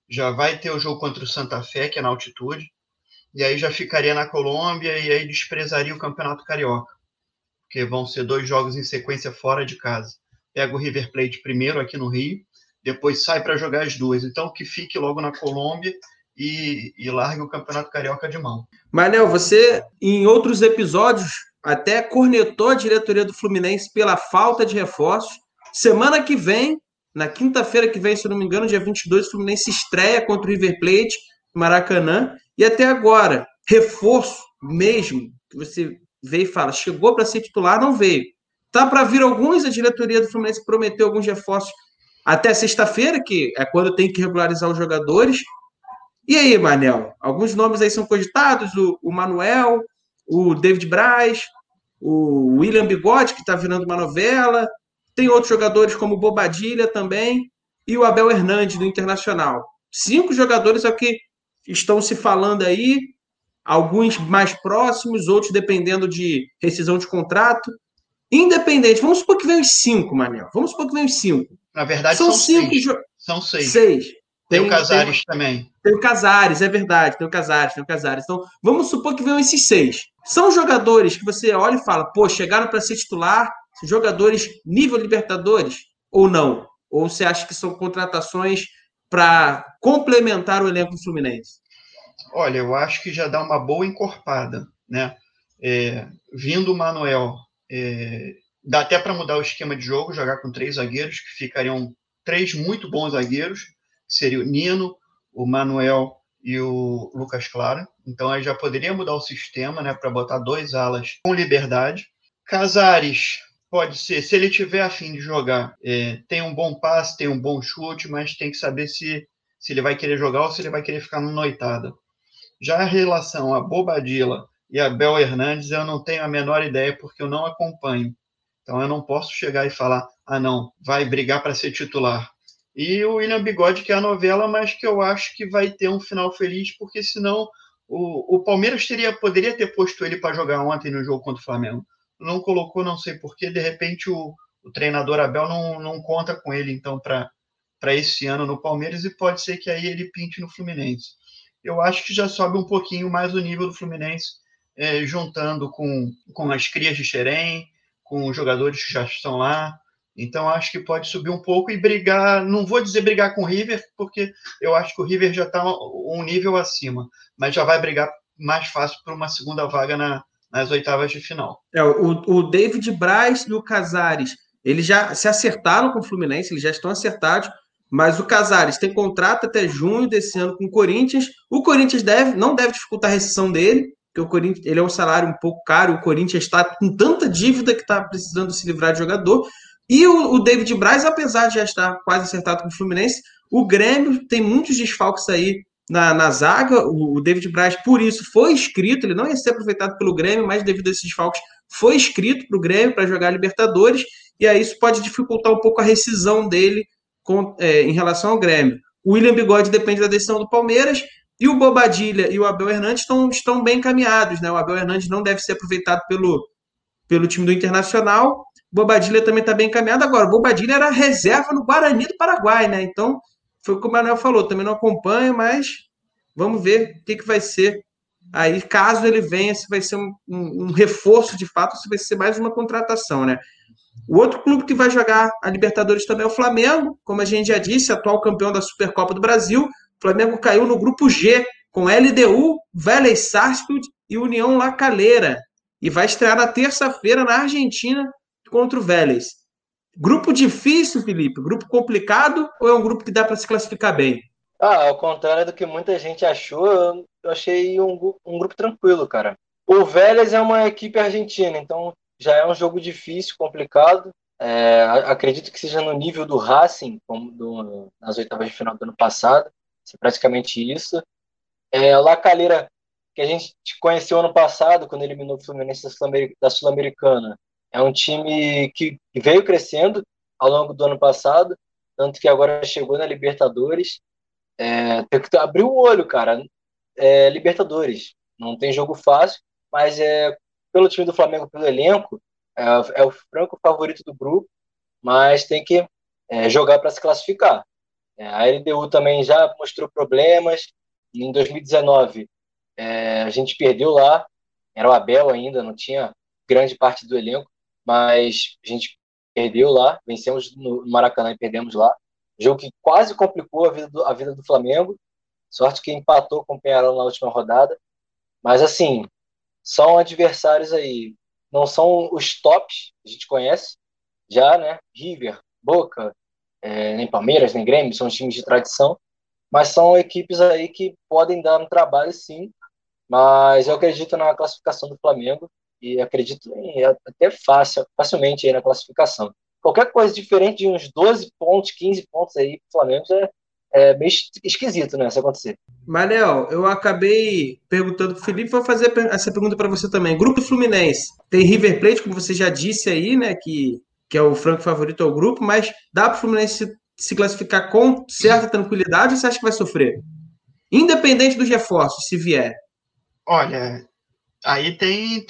Já vai ter o jogo contra o Santa Fé, que é na altitude, e aí já ficaria na Colômbia e aí desprezaria o Campeonato Carioca, porque vão ser 2 jogos em sequência fora de casa. Pega o River Plate primeiro aqui no Rio, depois sai para jogar as 2. Então que fique logo na Colômbia e largue o Campeonato Carioca de mão. Manel, você, em outros episódios, até cornetou a diretoria do Fluminense pela falta de reforços. Semana que vem, na quinta-feira que vem, se eu não me engano, dia 22, o Fluminense estreia contra o River Plate, Maracanã. E até agora, reforço mesmo, que você vê e fala, chegou para ser titular, não veio. Tá para vir alguns, a diretoria do Fluminense prometeu alguns reforços até sexta-feira, que é quando tem que regularizar os jogadores. E aí, Manel? Alguns nomes aí são cogitados, o Manuel, o David Braz, o William Bigode, que está virando uma novela. Tem outros jogadores como o Bobadilla também e o Abel Hernández, do Internacional. 5 jogadores é o que estão se falando aí, alguns mais próximos, outros dependendo de rescisão de contrato. Independente, vamos supor que vem os 5, Manuel. Vamos supor que vem os 5. Na verdade, são 5. São 6. Tem o Cazares também. Tem o Cazares, é verdade. Tem o Cazares. Então, vamos supor que venham esses 6. São jogadores que você olha e fala, pô, chegaram para ser titular, jogadores nível Libertadores ou não? Ou você acha que são contratações para complementar o elenco fluminense? Olha, eu acho que já dá uma boa encorpada, né? Vindo o Manuel, dá até para mudar o esquema de jogo, jogar com 3 zagueiros, que ficariam 3 muito bons zagueiros, que seria o Nino, o Manuel e o Lucas Claro. Então, aí já poderia mudar o sistema, né, para botar 2 alas com liberdade. Cazares pode ser, se ele tiver a fim de jogar, tem um bom passe, tem um bom chute, mas tem que saber se ele vai querer jogar ou se ele vai querer ficar no noitada. Já a relação a Bobadilla e Abel Hernández, eu não tenho a menor ideia, porque eu não acompanho. Então, eu não posso chegar e falar, ah, não, vai brigar para ser titular. E o William Bigode, que é a novela, mas que eu acho que vai ter um final feliz, porque senão o Palmeiras poderia ter posto ele para jogar ontem no jogo contra o Flamengo. Não colocou, não sei porquê. De repente, o treinador Abel não conta com ele, então, para esse ano no Palmeiras, e pode ser que aí ele pinte no Fluminense. Eu acho que já sobe um pouquinho mais o nível do Fluminense, juntando com as crias de Xerém, com os jogadores que já estão lá. Então, acho que pode subir um pouco e brigar. Não vou dizer brigar com o River, porque eu acho que o River já está um nível acima, mas já vai brigar mais fácil por uma segunda vaga nas oitavas de final. O David Braz e o Cazares, eles já se acertaram com o Fluminense, eles já estão acertados, mas o Cazares tem contrato até junho desse ano com o Corinthians. O Corinthians não deve dificultar a rescisão dele, porque o Corinthians, ele é um salário um pouco caro, o Corinthians está com tanta dívida que está precisando se livrar de jogador. E o David Braz, apesar de já estar quase acertado com o Fluminense, o Grêmio tem muitos desfalques aí na zaga. O David Braz, por isso, foi inscrito, ele não ia ser aproveitado pelo Grêmio, mas devido a esses desfalques, foi inscrito para o Grêmio para jogar a Libertadores, e aí isso pode dificultar um pouco a rescisão dele em relação ao Grêmio. O William Bigode depende da decisão do Palmeiras, e o Bobadilla e o Abel Hernández estão bem encaminhados, né? O Abel Hernández não deve ser aproveitado pelo time do Internacional. Bobadilla também está bem encaminhado. Agora, o Bobadilla era reserva no Guarani do Paraguai, né? Então, foi o que o Manuel falou, também não acompanho, mas vamos ver o que vai ser aí, caso ele venha, se vai ser um reforço de fato, se vai ser mais uma contratação, né? O outro clube que vai jogar a Libertadores também é o Flamengo, como a gente já disse, atual campeão da Supercopa do Brasil. O Flamengo caiu no grupo G, com LDU, Vélez Sarsfield e Unión La Calera, e vai estrear na terça-feira na Argentina contra o Vélez. Grupo difícil, Felipe? Grupo complicado ou é um grupo que dá para se classificar bem? Ao contrário do que muita gente achou, eu achei um grupo tranquilo, cara. O Vélez é uma equipe argentina, então já é um jogo difícil, complicado. Acredito que seja no nível do Racing, como nas oitavas de final do ano passado. É praticamente isso. La Calera, que a gente conheceu ano passado, quando eliminou o Fluminense da Sul-Americana, é um time que veio crescendo ao longo do ano passado, tanto que agora chegou na Libertadores. Tem que abrir o olho, cara. Libertadores, não tem jogo fácil, mas pelo time do Flamengo, pelo elenco, é o franco favorito do grupo, mas tem que jogar para se classificar. A LDU também já mostrou problemas. Em 2019, a gente perdeu lá, era o Abel ainda, não tinha grande parte do elenco, mas a gente perdeu lá, vencemos no Maracanã e perdemos lá. Jogo que quase complicou a vida do Flamengo. Sorte que empatou com o Peñarol na última rodada. Mas, assim, são adversários aí. Não são os tops que a gente conhece já, né? River, Boca, nem Palmeiras, nem Grêmio, são times de tradição. Mas são equipes aí que podem dar um trabalho, sim. Mas eu acredito na classificação do Flamengo. E acredito até facilmente aí na classificação. Qualquer coisa diferente de uns 12 pontos, 15 pontos aí pro Flamengo é meio esquisito, né, se acontecer. Manel, eu acabei perguntando pro Felipe, vou fazer essa pergunta para você também. Grupo Fluminense, tem River Plate, como você já disse aí, né, que é o franco favorito ao grupo, mas dá pro Fluminense se classificar com certa tranquilidade ou você acha que vai sofrer? Independente dos reforços, se vier. Olha, aí tem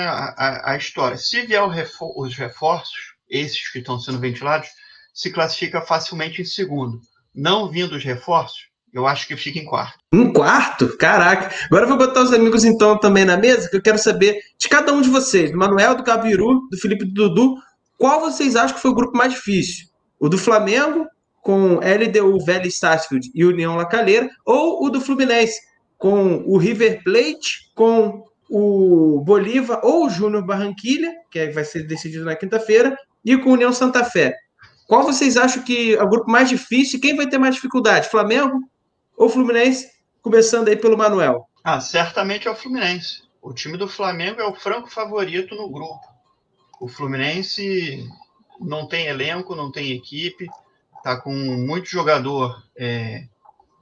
a história. Se vier os reforços, esses que estão sendo ventilados, se classifica facilmente em segundo. Não vindo os reforços, eu acho que fica em quarto. Em quarto? Caraca. Agora eu vou botar os amigos, então, também na mesa, que eu quero saber de cada um de vocês, do Manuel, do Gabiru, do Felipe, do Dudu, qual vocês acham que foi o grupo mais difícil? O do Flamengo, com LDU, Vélez Sarsfield e Unión La Calera, ou o do Fluminense, com o River Plate, com o Bolívar ou o Júnior Barranquilla, que vai ser decidido na quinta-feira, e com o União Santa Fé. Qual vocês acham que é o grupo mais difícil e quem vai ter mais dificuldade? Flamengo ou Fluminense? Começando aí pelo Manuel. Ah, certamente é o Fluminense. O time do Flamengo é o franco favorito no grupo. O Fluminense não tem elenco, não tem equipe, tá com muito jogador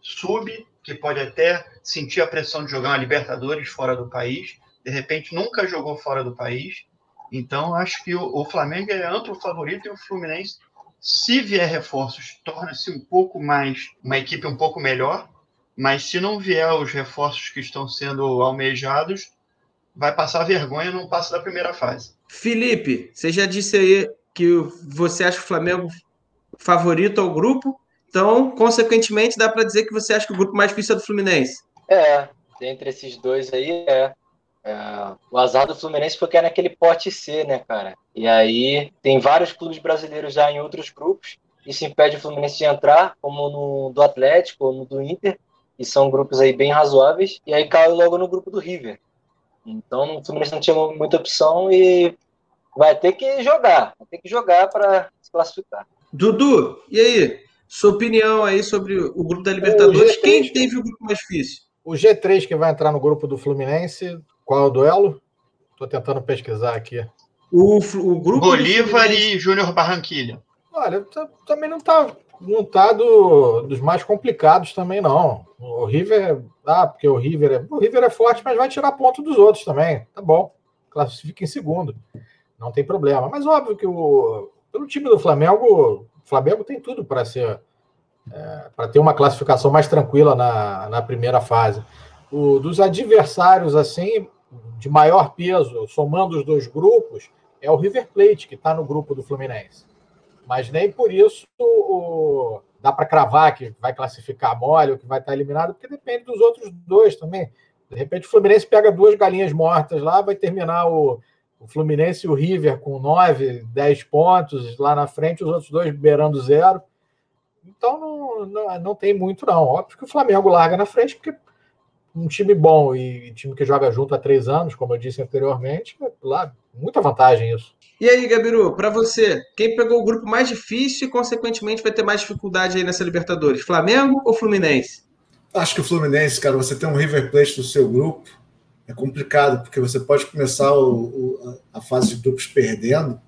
sub, que pode até sentir a pressão de jogar uma Libertadores fora do país. De repente, nunca jogou fora do país. Então, acho que o Flamengo é amplo favorito e o Fluminense, se vier reforços, torna-se um pouco mais, uma equipe um pouco melhor, mas se não vier os reforços que estão sendo almejados, vai passar vergonha e não passa da primeira fase. Felipe, você já disse aí que você acha o Flamengo favorito ao grupo, então, consequentemente, dá para dizer que você acha que o grupo mais difícil é do Fluminense? É, entre esses dois aí, o azar do Fluminense foi que era naquele pote C, né, cara? E aí tem vários clubes brasileiros já em outros grupos, isso impede o Fluminense de entrar, como no do Atlético ou no do Inter, que são grupos aí bem razoáveis, e aí caiu logo no grupo do River. Então o Fluminense não tinha muita opção e vai ter que jogar para se classificar. Dudu, e aí? Sua opinião aí sobre o grupo da Libertadores, quem teve o grupo mais difícil? O G3 que vai entrar no grupo do Fluminense... Qual é o duelo? Estou tentando pesquisar aqui. O grupo Bolívar e Júnior Barranquilla. Olha, também não tá dos mais complicados também, não. O River... Ah, porque o River é forte, mas vai tirar ponto dos outros também. Tá bom. Classifica em segundo. Não tem problema. Mas óbvio que pelo time do Flamengo, o Flamengo tem tudo para ser... para ter uma classificação mais tranquila na primeira fase. Dos adversários, assim... de maior peso, somando os dois grupos, é o River Plate, que está no grupo do Fluminense. Mas nem por isso dá para cravar que vai classificar mole ou que vai estar eliminado, porque depende dos outros dois também. De repente o Fluminense pega duas galinhas mortas lá, vai terminar o Fluminense e o River com 9, 10 pontos lá na frente, os outros dois beirando 0. Então não tem muito, não. Óbvio que o Flamengo larga na frente, porque um time bom e time que joga junto há 3 anos, como eu disse anteriormente, claro, muita vantagem isso. E aí, Gabiru, para você, quem pegou o grupo mais difícil e, consequentemente, vai ter mais dificuldade aí nessa Libertadores? Flamengo ou Fluminense? Acho que o Fluminense, cara, você tem um River Plate no seu grupo, é complicado, porque você pode começar a fase de duplos perdendo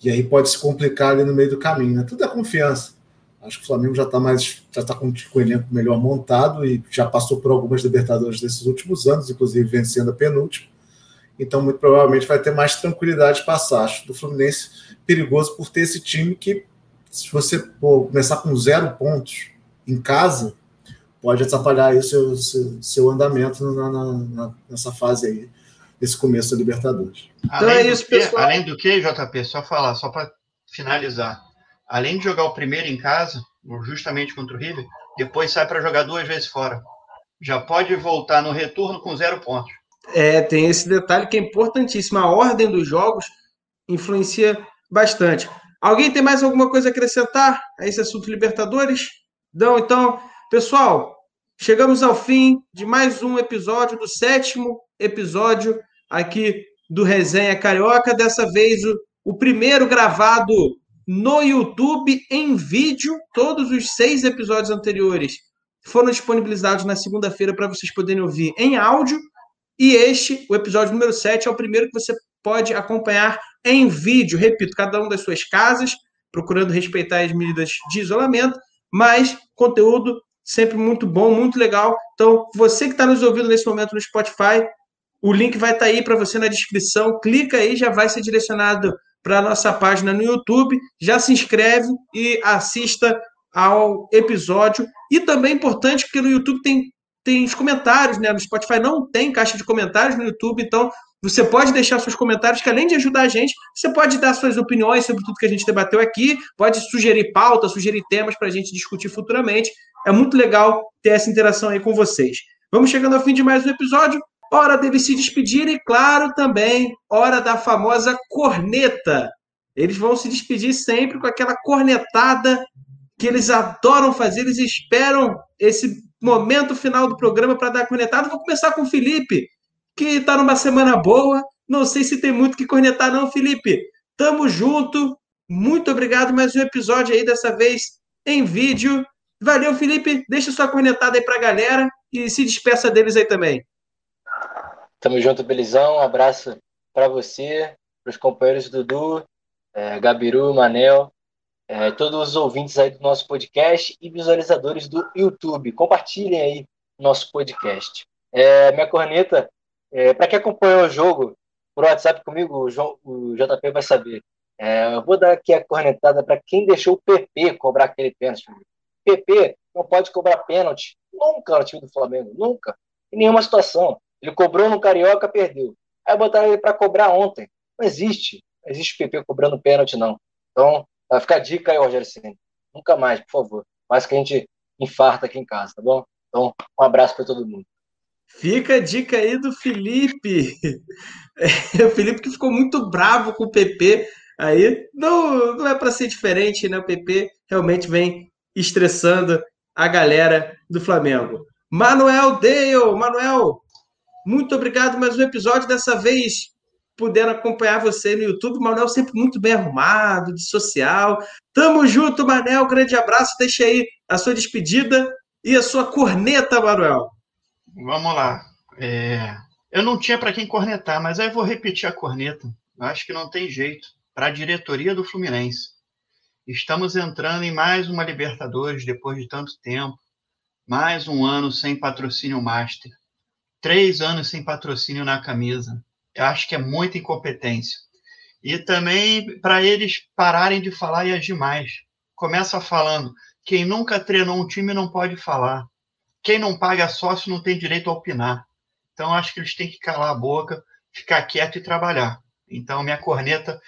e aí pode se complicar ali no meio do caminho, né? Tudo é confiança. Acho que o Flamengo já está com o elenco melhor montado e já passou por algumas Libertadores desses últimos anos, inclusive vencendo a penúltima. Então, muito provavelmente, vai ter mais tranquilidade de passar. Acho do Fluminense perigoso por ter esse time que, se você começar com 0 pontos em casa, pode atrapalhar aí o seu andamento nessa fase aí, nesse começo da Libertadores. Além do que, JP, só para finalizar. Além de jogar o primeiro em casa, justamente contra o River, depois sai para jogar 2 vezes fora. Já pode voltar no retorno com 0 pontos. Tem esse detalhe que é importantíssimo. A ordem dos jogos influencia bastante. Alguém tem mais alguma coisa a acrescentar a esse assunto Libertadores? Não, então, pessoal, chegamos ao fim de mais um episódio, do 7º episódio aqui do Resenha Carioca. Dessa vez, o primeiro gravado no YouTube, em vídeo. Todos os 6 episódios anteriores foram disponibilizados na segunda-feira para vocês poderem ouvir em áudio. E este, o episódio número 7, é o primeiro que você pode acompanhar em vídeo. Repito, cada um das suas casas, procurando respeitar as medidas de isolamento, mas conteúdo sempre muito bom, muito legal. Então, você que está nos ouvindo nesse momento no Spotify, o link vai estar aí para você na descrição. Clica aí, já vai ser direcionado para a nossa página no YouTube, já se inscreve e assista ao episódio. E também é importante, porque no YouTube tem tem os comentários, né? No Spotify não tem caixa de comentários, no YouTube, então você pode deixar seus comentários, que além de ajudar a gente, você pode dar suas opiniões sobre tudo que a gente debateu aqui, pode sugerir pauta, sugerir temas para a gente discutir futuramente. É muito legal ter essa interação aí com vocês. Vamos chegando ao fim de mais um episódio. Hora deles se despedir e, claro, também hora da famosa corneta. Eles vão se despedir sempre com aquela cornetada que eles adoram fazer, eles esperam esse momento final do programa para dar cornetada. Vou começar com o Felipe, que está numa semana boa. Não sei se tem muito o que cornetar, não, Felipe. Tamo junto. Muito obrigado. Mais um episódio aí, dessa vez em vídeo. Valeu, Felipe. Deixa sua cornetada aí para a galera e se despeça deles aí também. Tamo junto, Belizão. Um abraço para você, para os companheiros Dudu, Gabiru, Manel, todos os ouvintes aí do nosso podcast e visualizadores do YouTube. Compartilhem aí nosso podcast. Minha corneta, para quem acompanhou o jogo por WhatsApp comigo, o JP vai saber. Eu vou dar aqui a cornetada para quem deixou o PP cobrar aquele pênalti. PP não pode cobrar pênalti nunca no time do Flamengo, nunca, em nenhuma situação. Ele cobrou no Carioca, perdeu. Aí botaram ele para cobrar ontem. Não existe. Não existe PP cobrando pênalti, não. Então, vai ficar a dica aí, Rogério Ceni. Nunca mais, por favor. Mas que a gente infarta aqui em casa, tá bom? Então, um abraço para todo mundo. Fica a dica aí do Felipe. O Felipe que ficou muito bravo com o PP. Aí não é para ser diferente, né? O PP realmente vem estressando a galera do Flamengo. Manuel Deu, Manuel, muito obrigado mais um episódio, dessa vez puderam acompanhar você no YouTube. O Manuel sempre muito bem arrumado, de social. Tamo junto, Manuel, grande abraço. Deixa aí a sua despedida e a sua corneta, Manuel. Vamos lá. Eu não tinha para quem cornetar, mas aí eu vou repetir a corneta. Eu acho que não tem jeito. Para a diretoria do Fluminense. Estamos entrando em mais uma Libertadores depois de tanto tempo. Mais um ano sem patrocínio Master. 3 anos sem patrocínio na camisa. Eu acho que é muita incompetência. E também para eles pararem de falar e agir mais. Começa falando, quem nunca treinou um time não pode falar. Quem não paga sócio não tem direito a opinar. Então, acho que eles têm que calar a boca, ficar quieto e trabalhar. Então, minha corneta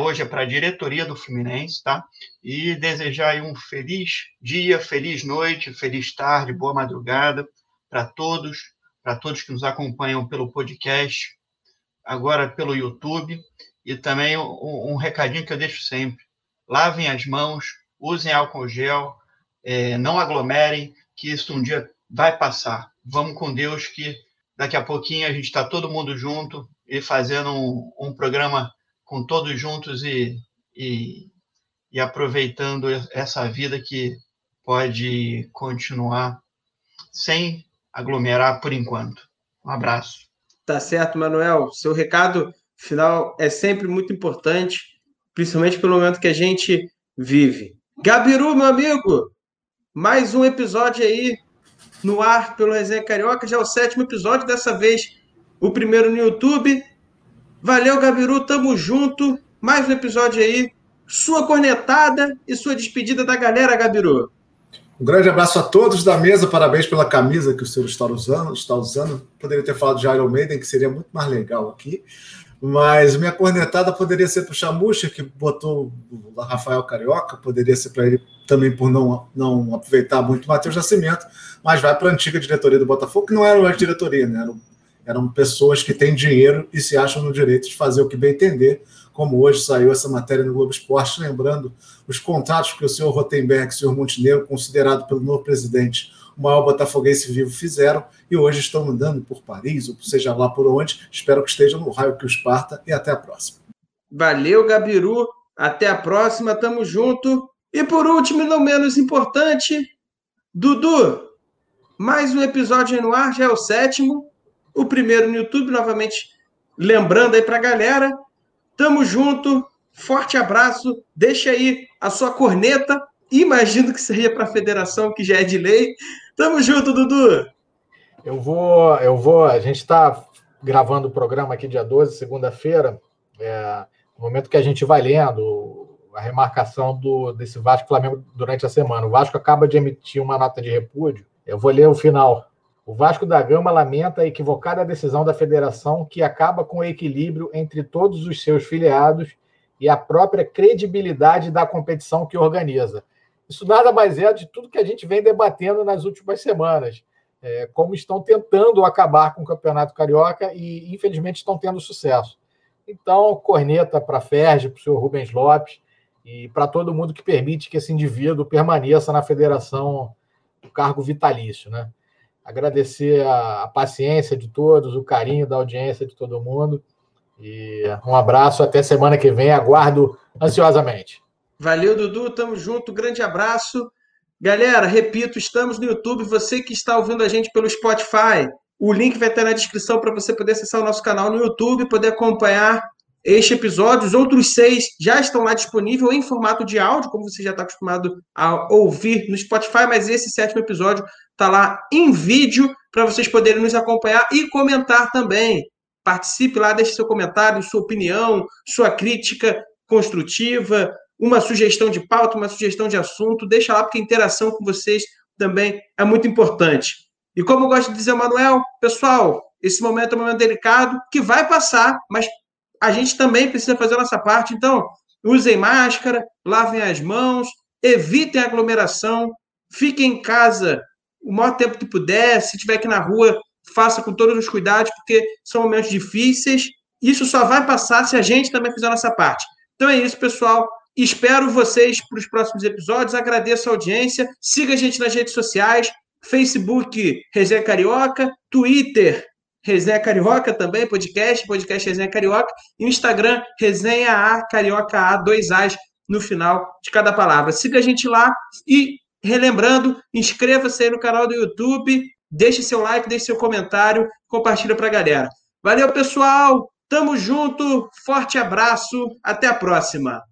hoje é para a diretoria do Fluminense, tá? E desejar aí um feliz dia, feliz noite, feliz tarde, boa madrugada para todos. Para todos que nos acompanham pelo podcast, agora pelo YouTube, e também um recadinho que eu deixo sempre. Lavem as mãos, usem álcool gel, não aglomerem, que isso um dia vai passar. Vamos com Deus, que daqui a pouquinho a gente está todo mundo junto e fazendo um programa com todos juntos e aproveitando essa vida que pode continuar sem aglomerar por enquanto. Um abraço. Tá certo, Manuel. Seu recado final é sempre muito importante, principalmente pelo momento que a gente vive. Gabiru, meu amigo, mais um episódio aí no ar pelo Resenha Carioca, já é o 7º episódio, dessa vez o primeiro no YouTube. Valeu, Gabiru, tamo junto. Mais um episódio aí. Sua cornetada e sua despedida da galera, Gabiru. Um grande abraço a todos da mesa, parabéns pela camisa que o senhor está usando. Poderia ter falado de Iron Maiden, que seria muito mais legal aqui, mas minha cornetada poderia ser para o Chamuxa, que botou o Rafael Carioca, poderia ser para ele também por não aproveitar muito o Matheus Nascimento, mas vai para a antiga diretoria do Botafogo, que não era uma diretoria, né? Eram pessoas que têm dinheiro e se acham no direito de fazer o que bem entender, como hoje saiu essa matéria no Globo Esporte, lembrando os contratos que o senhor Rotenberg e o senhor Montenegro, considerado pelo novo presidente o maior botafoguense vivo, fizeram, e hoje estão andando por Paris, ou seja lá por onde. Espero que estejam no raio que o Esparta, e até a próxima. Valeu, Gabiru, até a próxima, tamo junto. E por último, não menos importante, Dudu, mais um episódio no ar, já é o 7º, o primeiro no YouTube, novamente lembrando aí pra galera. Tamo junto, forte abraço, deixa aí a sua corneta, imagino que seria para a federação, que já é de lei. Tamo junto, Dudu. Eu vou, a gente está gravando o programa aqui dia 12, segunda-feira, no momento que a gente vai lendo a remarcação desse Vasco Flamengo durante a semana. O Vasco acaba de emitir uma nota de repúdio, eu vou ler o final. O Vasco da Gama lamenta a equivocada decisão da federação que acaba com o equilíbrio entre todos os seus filiados e a própria credibilidade da competição que organiza. Isso nada mais é de tudo que a gente vem debatendo nas últimas semanas. Como estão tentando acabar com o Campeonato Carioca e, infelizmente, estão tendo sucesso. Então, corneta para a Ferge, para o senhor Rubens Lopes e para todo mundo que permite que esse indivíduo permaneça na federação do cargo vitalício, né? Agradecer a paciência de todos, o carinho da audiência de todo mundo. E um abraço, até semana que vem, aguardo ansiosamente. Valeu, Dudu, tamo junto, grande abraço. Galera, repito, estamos no YouTube, você que está ouvindo a gente pelo Spotify, o link vai estar na descrição para você poder acessar o nosso canal no YouTube, poder acompanhar este episódio. Os outros 6 já estão lá disponíveis em formato de áudio, como você já está acostumado a ouvir no Spotify, mas esse 7º episódio está lá em vídeo para vocês poderem nos acompanhar e comentar também. Participe lá, deixe seu comentário, sua opinião, sua crítica construtiva, uma sugestão de pauta, uma sugestão de assunto, deixa lá, porque a interação com vocês também é muito importante. E como eu gosto de dizer, Manuel, pessoal, esse momento é um momento delicado, que vai passar, mas a gente também precisa fazer a nossa parte. Então, usem máscara, lavem as mãos, evitem aglomeração, fiquem em casa o maior tempo que puder, se estiver aqui na rua, faça com todos os cuidados, porque são momentos difíceis. Isso só vai passar se a gente também fizer a nossa parte. Então é isso, pessoal. Espero vocês para os próximos episódios. Agradeço a audiência. Siga a gente nas redes sociais. Facebook, Resenha Carioca. Twitter, Resenha Carioca também. Podcast Resenha Carioca. E Instagram, Resenha A, Carioca A, 2 As no final de cada palavra. Siga a gente lá. E, relembrando, inscreva-se aí no canal do YouTube. Deixe seu like, deixe seu comentário. Compartilha para a galera. Valeu, pessoal. Tamo junto. Forte abraço. Até a próxima.